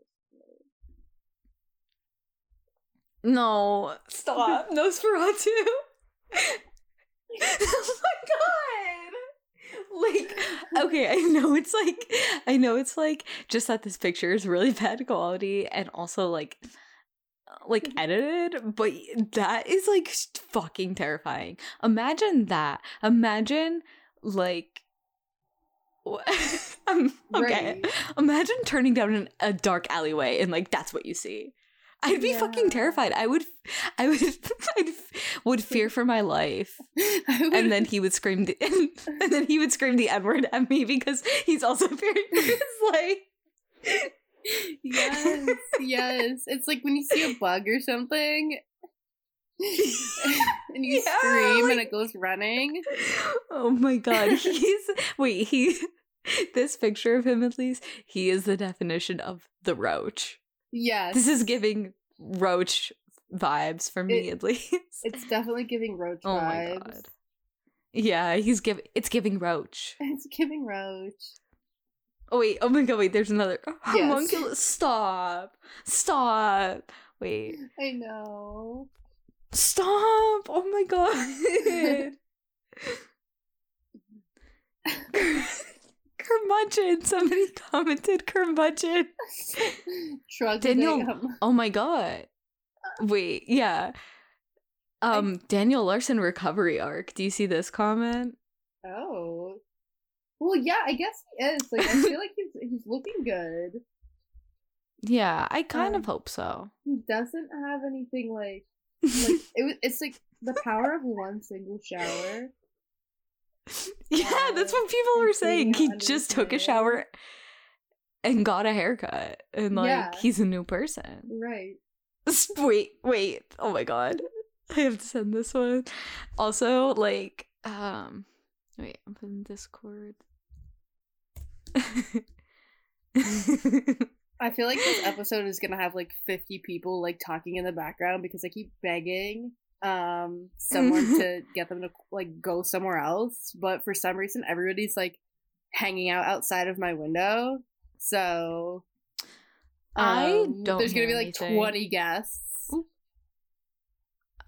Discord. No! Stop! Nosferatu! Oh my god! Like, okay, I know it's like, I know it's like, just that this picture is really bad quality, and also like. like edited, but that is like fucking terrifying. Imagine that. Imagine like um, okay. Right. Imagine turning down an, a dark alleyway and like that's what you see. I'd be yeah. fucking terrified. I would I would I would fear for my life. And then he would scream the, and, and then he would scream the N-word at me because he's also fearing his life. yes yes It's like when you see a bug or something And you yeah, scream like... and it goes running. Oh my god. He's wait, he this picture of him, at least, he is the definition of the roach. Yes. This is giving roach vibes for me, it, at least. It's definitely giving roach oh vibes. Oh my god. Yeah, he's giving it's giving roach. It's giving roach. Oh wait, oh my god, wait, there's another homunculus. Yes. Stop. Stop. Wait. I know. Stop! Oh my god. Curmudgeon. Somebody commented curmudgeon. Daniel. Oh my god. Wait, yeah. Um, I... Daniel Larson recovery arc. Do you see this comment? Oh. Well, yeah, I guess he is. Like, I feel like he's he's looking good. Yeah, I kind um, of hope so. He doesn't have anything like like it was, it's like the power of one single shower. Yeah, that's what people were saying. He just took a shower and got a haircut, and like yeah. he's a new person, right? Wait, wait. Oh my god, I have to send this one. Also, like, um, wait, I'm in Discord. I feel like this episode is gonna have like fifty people like talking in the background because I keep begging um someone to get them to like go somewhere else, but for some reason everybody's like hanging out outside of my window. So um, I don't. There's gonna be like anything. twenty guests.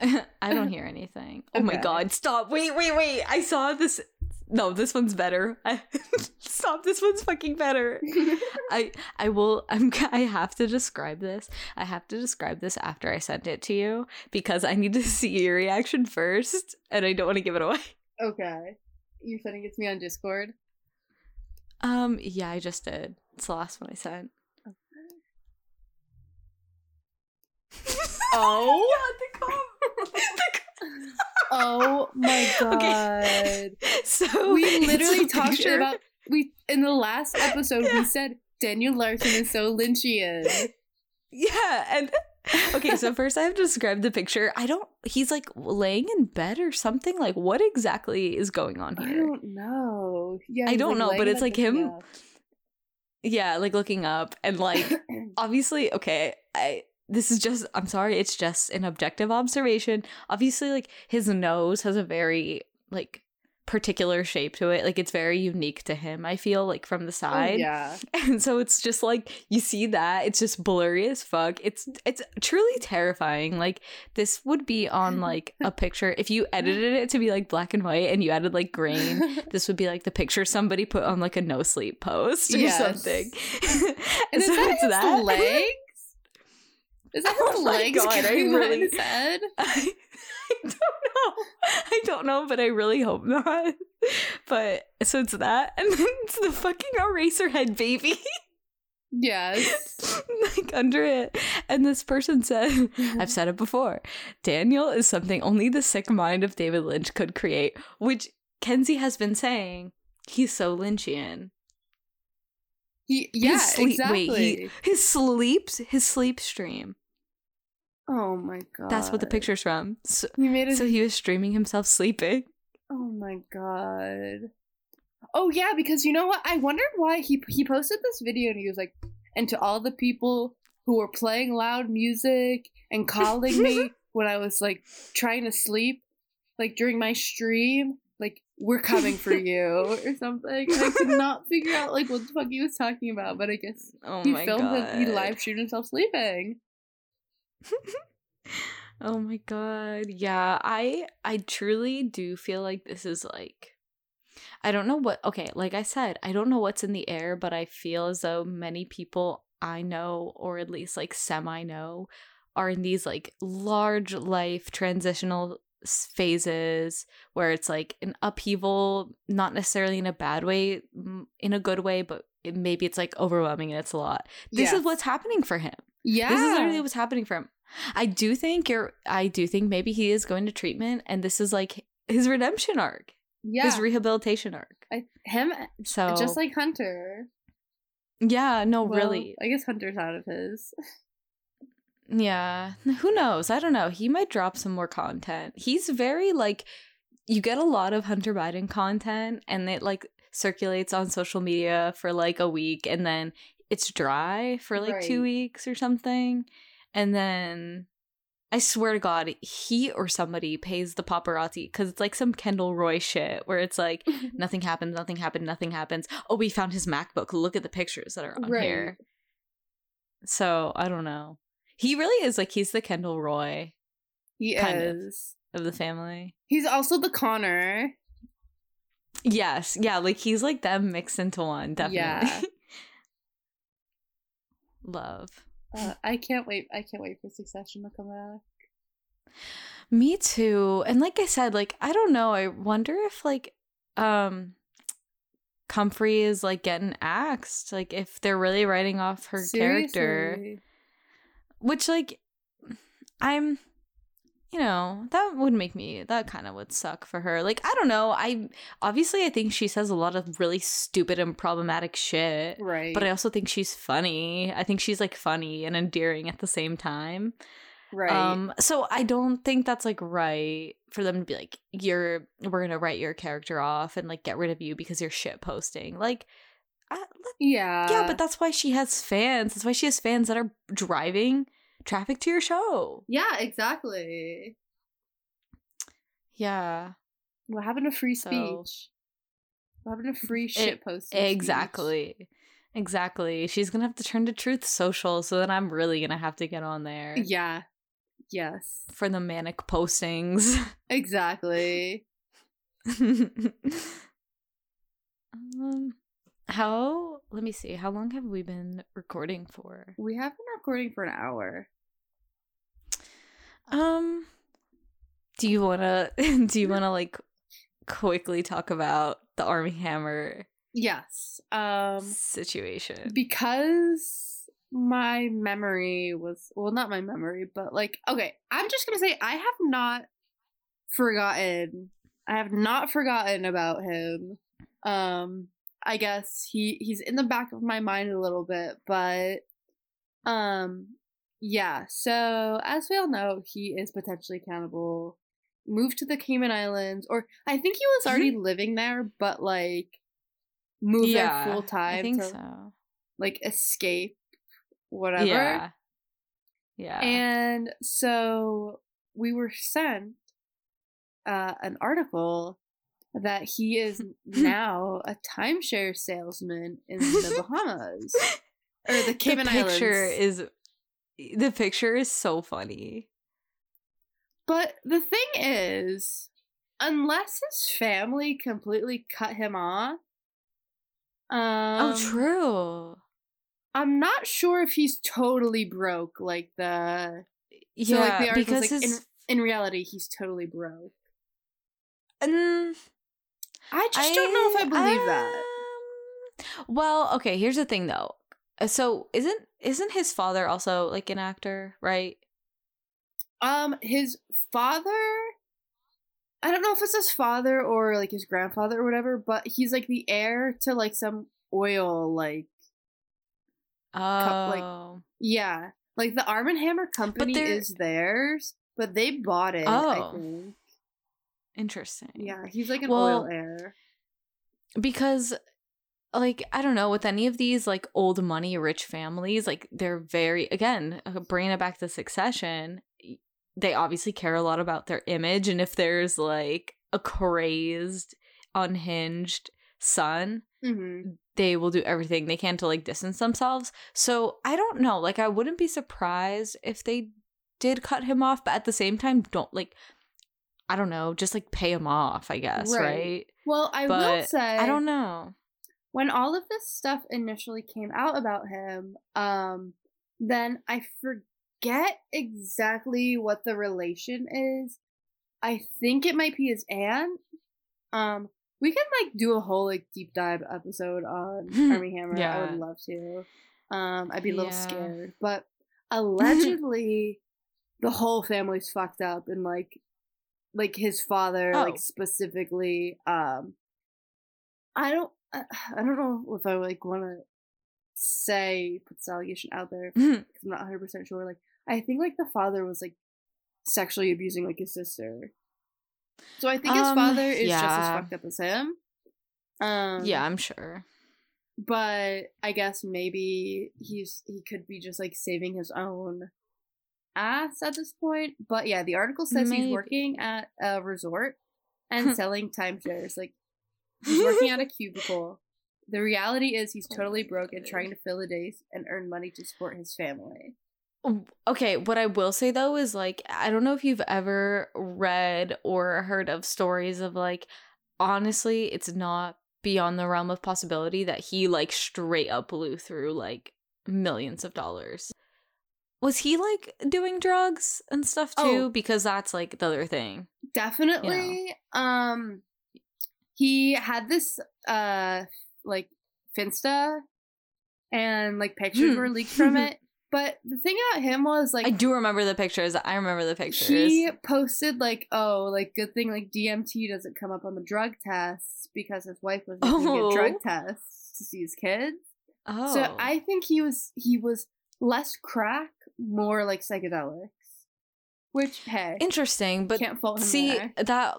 I don't hear anything. Okay. Oh my god! Stop! Wait! Wait! Wait! I saw this. No, this one's better. I, stop, this one's fucking better. I I will, I'm, I have to describe this. I have to describe this after I send it to you because I need to see your reaction first and I don't want to give it away. Okay. You're sending it to me on Discord? Um, yeah, I just did. It's the last one I sent. Okay. Oh? Yeah, the cop. Oh my god. Okay. So we literally talked picture. about we in the last episode yeah. we said Daniel Larson is so Lynchian. Yeah, and okay, so first I have to describe the picture. I don't he's like laying in bed or something. Like what exactly is going on here? I don't know. Yeah, I don't like know, but it's like him up. Yeah, like looking up and like obviously, okay, I This is just, I'm sorry, it's just an objective observation. Obviously, like, his nose has a very, like, particular shape to it. Like, it's very unique to him, I feel, like, from the side. Oh, yeah. And so it's just, like, you see that. It's just blurry as fuck. It's it's truly terrifying. Like, this would be on, like, a picture. If you edited it to be, like, black and white and you added, like, grain, this would be, like, the picture somebody put on, like, a no-sleep post or yes. something. And so is that it's his that. leg? Is that his oh legs God, carrying really, on his head? I, I don't know. I don't know, but I really hope not. But so it's that, and then it's the fucking eraser head baby. Yes. Like under it. And this person said, mm-hmm. I've said it before, Daniel is something only the sick mind of David Lynch could create, which Kenzie has been saying, he's so Lynchian. He, yeah, his sleep, exactly. Wait, he, his sleeps, his sleep stream. Oh my god, that's what the picture's from. So, you made a- so he was streaming himself sleeping. Oh my god. Oh yeah, because you know what? I wondered why he he posted this video and he was like, and to all the people who were playing loud music and calling me when I was like trying to sleep, like during my stream. Like, we're coming for you or something. I could not figure out, like, what the fuck he was talking about, but I guess oh he my filmed God. He live-streamed himself sleeping. Oh my god. Yeah, I I truly do feel like this is, like, I don't know what, okay, like I said, I don't know what's in the air, but I feel as though many people I know, or at least, like, semi-know, are in these, like, large life transitional phases where it's like an upheaval, not necessarily in a bad way, in a good way, but it, maybe it's like overwhelming and it's a lot. This yes. is what's happening for him. Yeah, this is literally what's happening for him. I do think you're. I do think maybe he is going to treatment, and this is like his redemption arc. Yeah, his rehabilitation arc. I, him. So just like Hunter. Yeah. No. Well, really. I guess Hunter's out of his. Yeah. Who knows? I don't know. He might drop some more content. He's very like, you get a lot of Hunter Biden content and it like circulates on social media for like a week and then it's dry for like right. two weeks or something. And then I swear to God, he or somebody pays the paparazzi because it's like some Kendall Roy shit where it's like nothing happens, nothing happened, nothing happens. Oh, we found his MacBook. Look at the pictures that are on right. here. So I don't know. He really is like he's the Kendall Roy. He is. Of, of the family. He's also the Connor. Yes. Yeah. Like he's like them mixed into one. Definitely. Yeah. Love. Uh, I can't wait. I can't wait for Succession to come back. Me too. And like I said, like, I don't know. I wonder if like um, Comfrey is like getting axed. Like if they're really writing off her Seriously. Character. Which, like, I'm, you know, that would make me, that kind of would suck for her. Like, I don't know. I, obviously, I think she says a lot of really stupid and problematic shit. Right. But I also think she's funny. I think she's, like, funny and endearing at the same time. Right. Um. So I don't think that's, like, right for them to be like, you're, we're going to write your character off and, like, get rid of you because you're shit posting. Like, I, let, yeah yeah but that's why she has fans that's why she has fans that are driving traffic to your show. Yeah, exactly. Yeah. What happened to free speech? What happened to free shit posting? Exactly speech? Exactly. She's gonna have to turn to Truth Social, so then I'm really gonna have to get on there. Yeah. Yes, for the manic postings. Exactly. um How, let me see, how long have we been recording for? We have been recording for an hour. Um, do you want to, do you want to like quickly talk about the Armie Hammer yes, um, situation? Because my memory was, well, not my memory, but like, okay, I'm just going to say I have not forgotten, I have not forgotten about him. Um. I guess he, he's in the back of my mind a little bit, but um, yeah. So as we all know, he is potentially cannibal, moved to the Cayman Islands, or I think he was already living there, but like moved yeah, there full time. I think to, so. Like escape, whatever. Yeah. Yeah. And so we were sent uh, an article that he is now a timeshare salesman in the Bahamas or the Cayman Islands. The picture is the picture is so funny. But the thing is, unless his family completely cut him off, um, oh, true. I'm not sure if he's totally broke. Like the yeah, so like the article's because like, his... in, in reality, he's totally broke. Um. I just I, don't know if I believe um, that. Well, okay, here's the thing though. So isn't isn't his father also like an actor, right? Um, his father, I don't know if it's his father or like his grandfather or whatever, but he's like the heir to like some oil like oh co- like yeah, like the Arm and Hammer company is theirs, but they bought it. Oh. I think. Interesting. Yeah, he's like an well, oil heir. Because, like, I don't know, with any of these, like, old money rich families, like, they're very, again, bringing it back to Succession, they obviously care a lot about their image. And if there's, like, a crazed, unhinged son, mm-hmm. they will do everything they can to, like, distance themselves. So, I don't know. Like, I wouldn't be surprised if they did cut him off. But at the same time, don't, like... I don't know, just like pay him off, I guess, right? right? Well, I but will say, I don't know. When all of this stuff initially came out about him, um, then I forget exactly what the relation is. I think it might be his aunt. Um, we can like do a whole like deep dive episode on Armie Hammer. Yeah. I would love to. Um, I'd be a little yeah. scared, but allegedly, the whole family's fucked up and like. Like his father, oh. like specifically. Um, I don't, I, I don't know if I like want to say, put this allegation out there, mm-hmm. because I'm not one hundred percent sure, like, I think, like, the father was, like, sexually abusing, like, his sister. So I think um, his father is yeah. just as fucked up as him. Um, yeah, I'm sure. But I guess maybe he's he could be just, like, saving his own ass at this point. But, yeah, the article says maybe. he's working at a resort and selling timeshares. Like, he's working at a cubicle. The reality is he's totally broke and trying to fill the days and earn money to support his family. Okay, what I will say, though, is, like, I don't know if you've ever read or heard of stories of, like, honestly, it's not beyond the realm of possibility that he, like, straight up blew through, like, millions of dollars. Was he, like, doing drugs and stuff, too? Oh, because that's, like, the other thing. Definitely. You know? Um, he had this, uh... like Finsta, and like pictures were leaked from it. But the thing about him was like I do remember the pictures. I remember the pictures. He posted like, oh, like good thing like D M T doesn't come up on the drug tests because his wife was going to oh. get drug tests to see his kids. Oh, so I think he was he was less crack, more like psychedelics. Which hey, interesting, but can't fault him see there. that.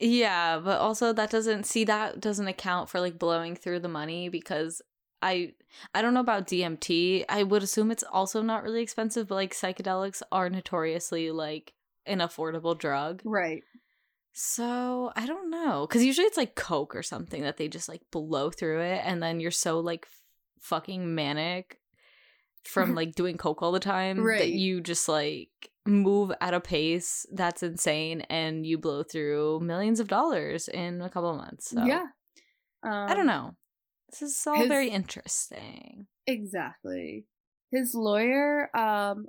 Yeah, but also that doesn't see that doesn't account for like blowing through the money because I I don't know about D M T. I would assume it's also not really expensive, but like psychedelics are notoriously like an affordable drug. Right. So I don't know, because usually it's like coke or something that they just like blow through it, and then you're so like f- fucking manic from like doing coke all the time right. that you just like move at a pace that's insane and you blow through millions of dollars in a couple of months. So. Yeah. Um, I don't know. This is all his, very interesting. Exactly. His lawyer um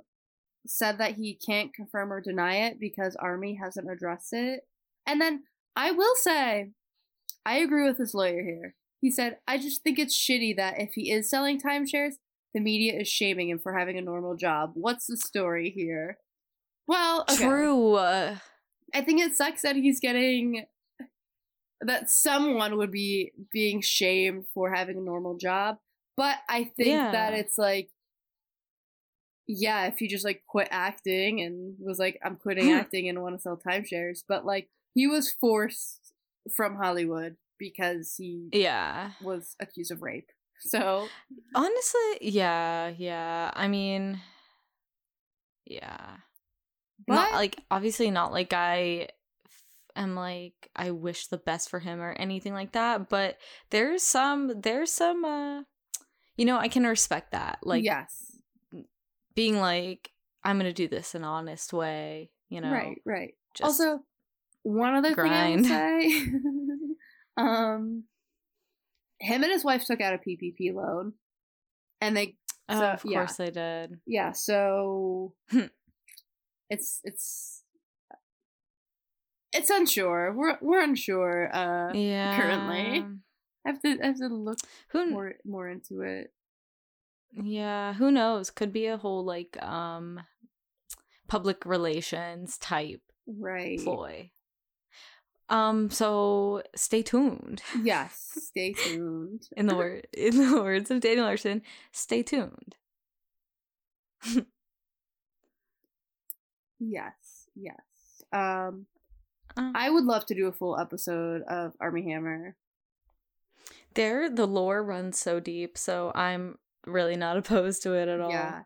said that he can't confirm or deny it because Armie hasn't addressed it. And then I will say, I agree with his lawyer here. He said, I just think it's shitty that if he is selling timeshares, the media is shaming him for having a normal job. What's the story here? Well, okay. True. Uh, I think it sucks that he's getting that someone would be being shamed for having a normal job, but I think yeah. that it's like, yeah, if he just like quit acting and was like, I'm quitting acting and want to sell timeshares, but like he was forced from Hollywood because he yeah was accused of rape. So honestly, yeah, yeah. I mean, yeah. But, not like obviously not like I am like I wish the best for him or anything like that, but there's some there's some uh you know, I can respect that, like yes being like I'm gonna do this in an honest way, you know. Right, right. Just also one other grind. thing I would say um him and his wife took out a P P P loan and they oh so, of course yeah. they did yeah so It's it's it's unsure. We're we're unsure. Uh, yeah. Currently, I have to I have to look who, more more into it. Yeah, who knows? Could be a whole like um, public relations type right ploy. Um. So stay tuned. Yes, stay tuned. in the word in the words of Daniel Larson, stay tuned. Yes, yes. Um, um, I would love to do a full episode of Armie Hammer. There, the lore runs so deep, so I'm really not opposed to it at all. Yeah.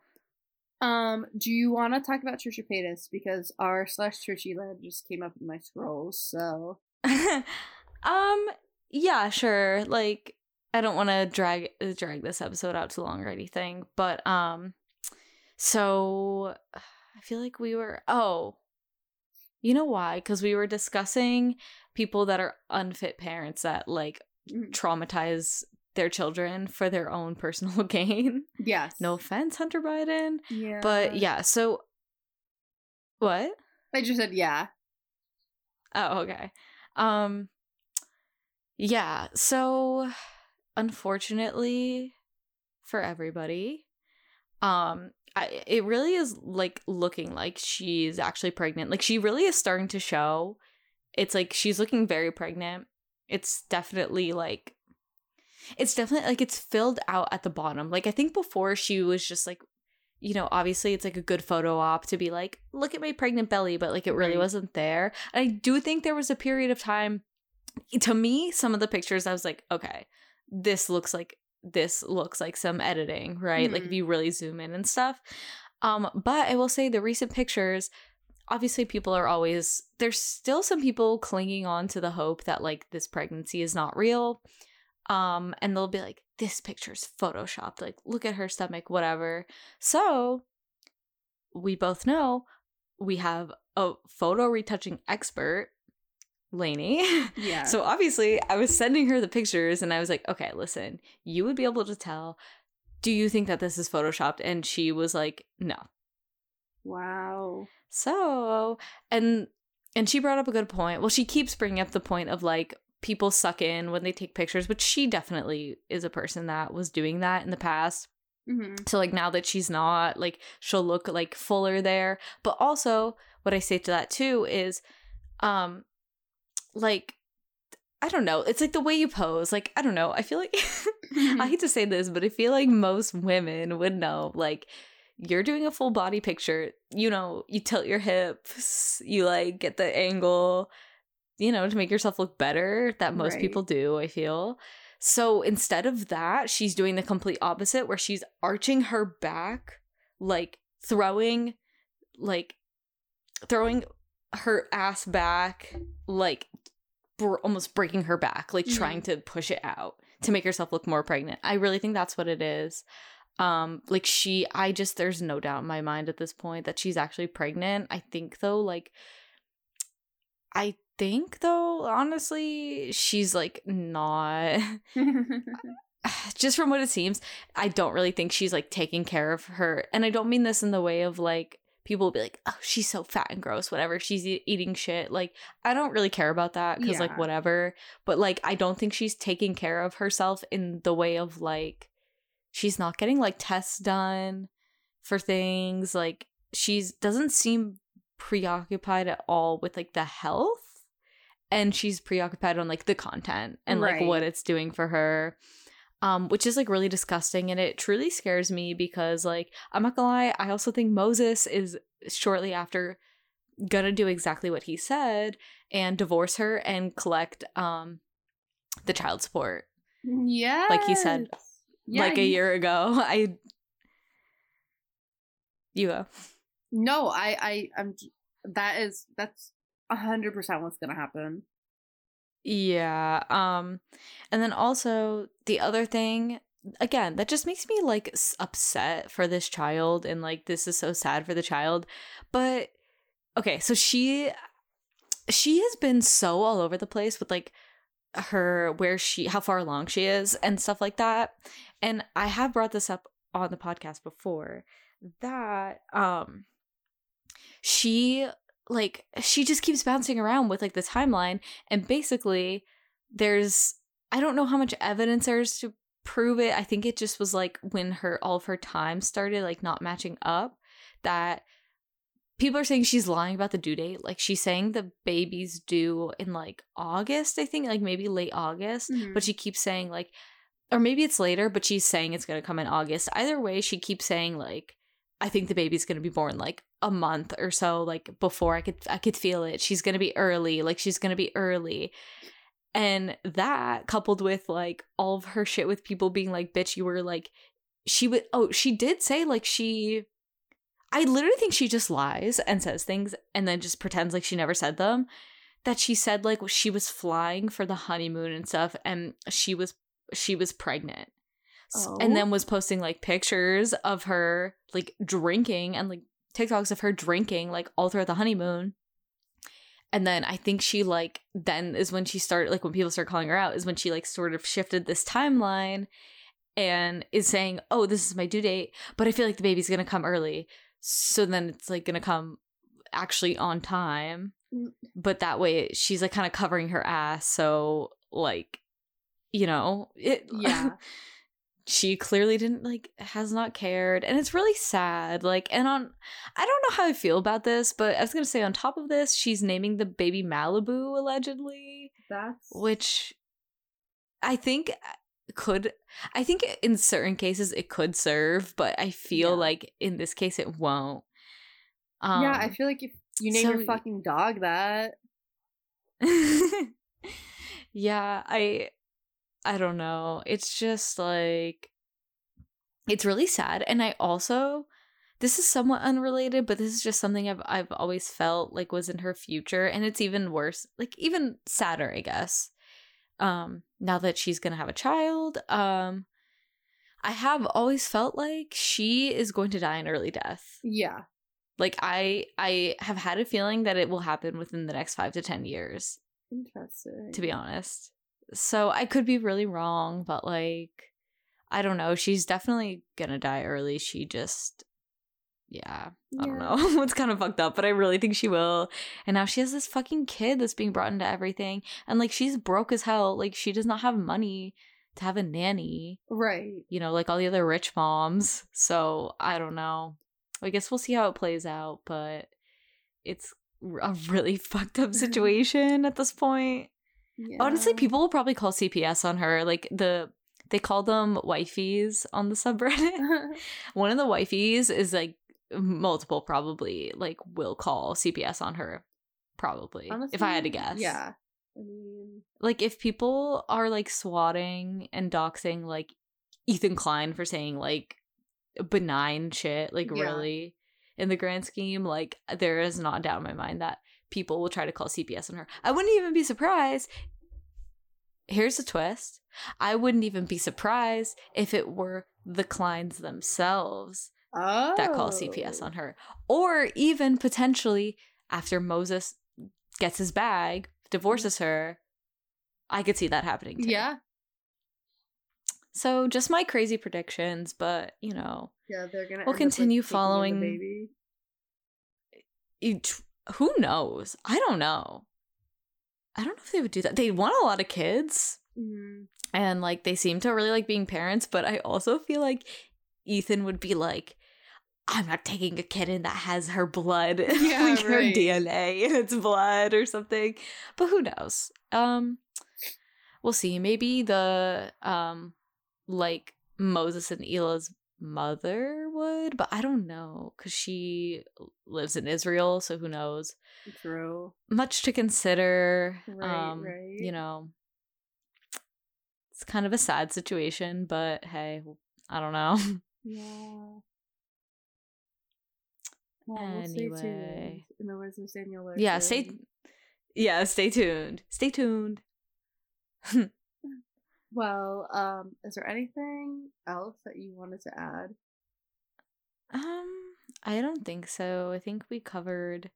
Um, do you want to talk about Trisha Paytas? Because r slash Trisha Land just came up in my scrolls, so. um, yeah, sure. Like, I don't want to drag drag this episode out too long or anything, but um, so. I feel like we were, oh, you know why? Because we were discussing people that are unfit parents that, like, traumatize their children for their own personal gain. Yes. No offense, Hunter Biden. Yeah. But, yeah, so, what? I just said, yeah. Oh, okay. Um, yeah, so, unfortunately, for everybody, um, I, it really is like looking like she's actually pregnant. Like she really is starting to show. It's like she's looking very pregnant. It's definitely like It's definitely like it's filled out at the bottom. Like I think before she was just like, you know, obviously it's like a good photo op to be like, look at my pregnant belly, but like it really right. wasn't there. And I do think there was a period of time, to me, some of the pictures I was like, okay, this looks like this looks like some editing, right? Mm-hmm. Like if you really zoom in and stuff. Um, but I will say the recent pictures, obviously people are always, there's still some people clinging on to the hope that like this pregnancy is not real. Um, and they'll be like, this picture's photoshopped, like look at her stomach, whatever. So we both know we have a photo retouching expert, Lainey. Yeah. So obviously I was sending her the pictures and I was like, okay, listen, you would be able to tell. Do you think that this is photoshopped? And she was like, no. Wow. So, and and she brought up a good point. Well, she keeps bringing up the point of like, people suck in when they take pictures, but she definitely is a person that was doing that in the past. Mm-hmm. So like now that she's not, like she'll look like fuller there. But also what I say to that too is um like I don't know, it's like the way you pose, like I don't know, I feel like I hate to say this, but I feel like most women would know, like you're doing a full body picture, you know, you tilt your hips, you like get the angle, you know, to make yourself look better, that most right. people do, I feel. So instead of that, she's doing the complete opposite where she's arching her back, like throwing, like throwing her ass back, like br- almost breaking her back, like mm-hmm. trying to push it out to make herself look more pregnant. I really think that's what it is. Um, like she, I just, there's no doubt in my mind at this point that she's actually pregnant. I think though, like, I think though honestly she's like not just from what it seems, I don't really think she's like taking care of her, and I don't mean this in the way of like people will be like, oh, she's so fat and gross, whatever, she's e- eating shit, like I don't really care about that because yeah. like whatever, but like I don't think she's taking care of herself in the way of like she's not getting like tests done for things, like she's doesn't seem preoccupied at all with like the health, and she's preoccupied on like the content and like right. what it's doing for her, um which is like really disgusting, and it truly scares me because like I'm not gonna lie, I also think Moses is shortly after gonna do exactly what he said and divorce her and collect um the child support, yeah, like he said, yeah, like he- a year ago. I you go No, I, I, I'm, that is, that's one hundred percent what's going to happen. Yeah. Um, and then also the other thing, again, that just makes me like upset for this child, and like, this is so sad for the child, but okay. So she, she has been so all over the place with like her, where she, how far along she is and stuff like that. And I have brought this up on the podcast before that, um, she like she just keeps bouncing around with like the timeline, and basically there's I don't know how much evidence there is to prove it. I think it just was like when her all of her time started like not matching up, that people are saying she's lying about the due date. Like she's saying the baby's due in like August, I think, like maybe late August, mm-hmm. but she keeps saying like, or maybe it's later, but she's saying it's going to come in August. Either way, she keeps saying like, I think the baby's going to be born like a month or so, like before I could, I could feel it. She's going to be early. Like she's going to be early. And that coupled with like all of her shit with people being like, bitch, you were like, she would, oh, she did say like she, I literally think she just lies and says things and then just pretends like she never said them, that she said like she was flying for the honeymoon and stuff. And she was, she was pregnant. Oh. And then was posting like pictures of her like drinking and like TikToks of her drinking like all throughout the honeymoon. And then I think she like then is when she started like when people start calling her out is when she like sort of shifted this timeline and is saying, oh, this is my due date, but I feel like the baby's gonna come early, so then it's like gonna come actually on time, but that way she's like kind of covering her ass, so like, you know it, yeah. She clearly didn't like has not cared, and it's really sad. Like, and on I don't know how I feel about this, but I was gonna say on top of this, she's naming the baby Malibu allegedly. That's which I think could, I think in certain cases it could serve, but I feel yeah. like in this case it won't. Um, yeah, I feel like if you name so, your fucking dog that. yeah, I, I don't know. It's just like, it's really sad. And I also, this is somewhat unrelated, but this is just something I've I've always felt like was in her future, and it's even worse, like even sadder, I guess. Um, now that she's gonna have a child, um, I have always felt like she is going to die an early death. Yeah. Like, I I have had a feeling that it will happen within the next five to ten years. Interesting. To be honest. So I could be really wrong, but, like, I don't know. She's definitely gonna die early. She just, yeah, yeah. I don't know. It's kind of fucked up, but I really think she will. And now she has this fucking kid that's being brought into everything. And, like, she's broke as hell. Like, she does not have money to have a nanny. Right. You know, like all the other rich moms. So I don't know. I guess we'll see how it plays out, but it's a really fucked up situation at this point. Yeah. Honestly, people will probably call C P S on her. Like, the they call them wifeys on the subreddit. One of the wifeys is, like, multiple probably, like, will call C P S on her, probably. Honestly, if I had to guess. Yeah. I mean, like, if people are, like, swatting and doxing, like, Ethan Klein for saying, like, benign shit, like, yeah. really in the grand scheme, like, there is not a doubt in my mind that people will try to call C P S on her. I wouldn't even be surprised. Here's the twist. I wouldn't even be surprised if it were the Kleins themselves oh. that call C P S on her, or even potentially after Moses gets his bag, divorces her. I could see that happening too. Yeah. So just my crazy predictions, but, you know, yeah, they're gonna we'll continue up, like, following. The baby. It, who knows? I don't know. I don't know if they would do that. They want a lot of kids, mm-hmm. and, like, they seem to really like being parents. But I also feel like Ethan would be like, "I'm not taking a kid in that has her blood, yeah, like, right. her D N A in its blood or something." But who knows? Um, we'll see. Maybe the um. like Moses and Elah's mother would, but I don't know, because she lives in Israel, so who knows. True. Much to consider. Right, um right. You know, it's kind of a sad situation, but hey, I don't know. Yeah. Well, anyway, we'll in the words of Daniel Larson. yeah stay yeah stay tuned stay tuned Well, um, is there anything else that you wanted to add? Um, I don't think so. I think we covered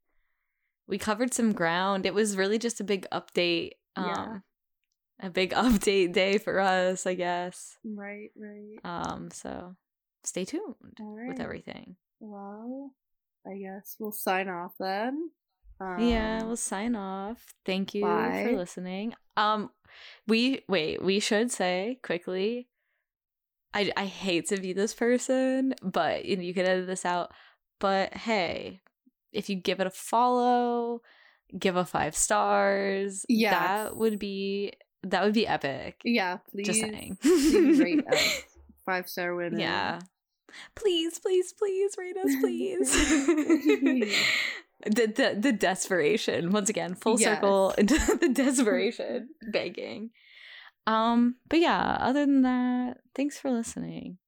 we covered some ground. It was really just a big update. Um yeah. A big update day for us, I guess. Right, right. Um, so stay tuned All right. with everything. Well, I guess we'll sign off then. Um, yeah, we'll sign off. Thank you bye. for listening. Um, we wait. We should say quickly. I I hate to be this person, but you know, you can edit this out. But hey, if you give it a follow, give a five stars. Yeah, that would be that would be epic. Yeah, please. Just saying. Please rate us. Five star winner. Yeah. Please, please, please rate us, please. The, the the desperation once again, full yes. circle into the desperation begging. Um but yeah, other than that, thanks for listening.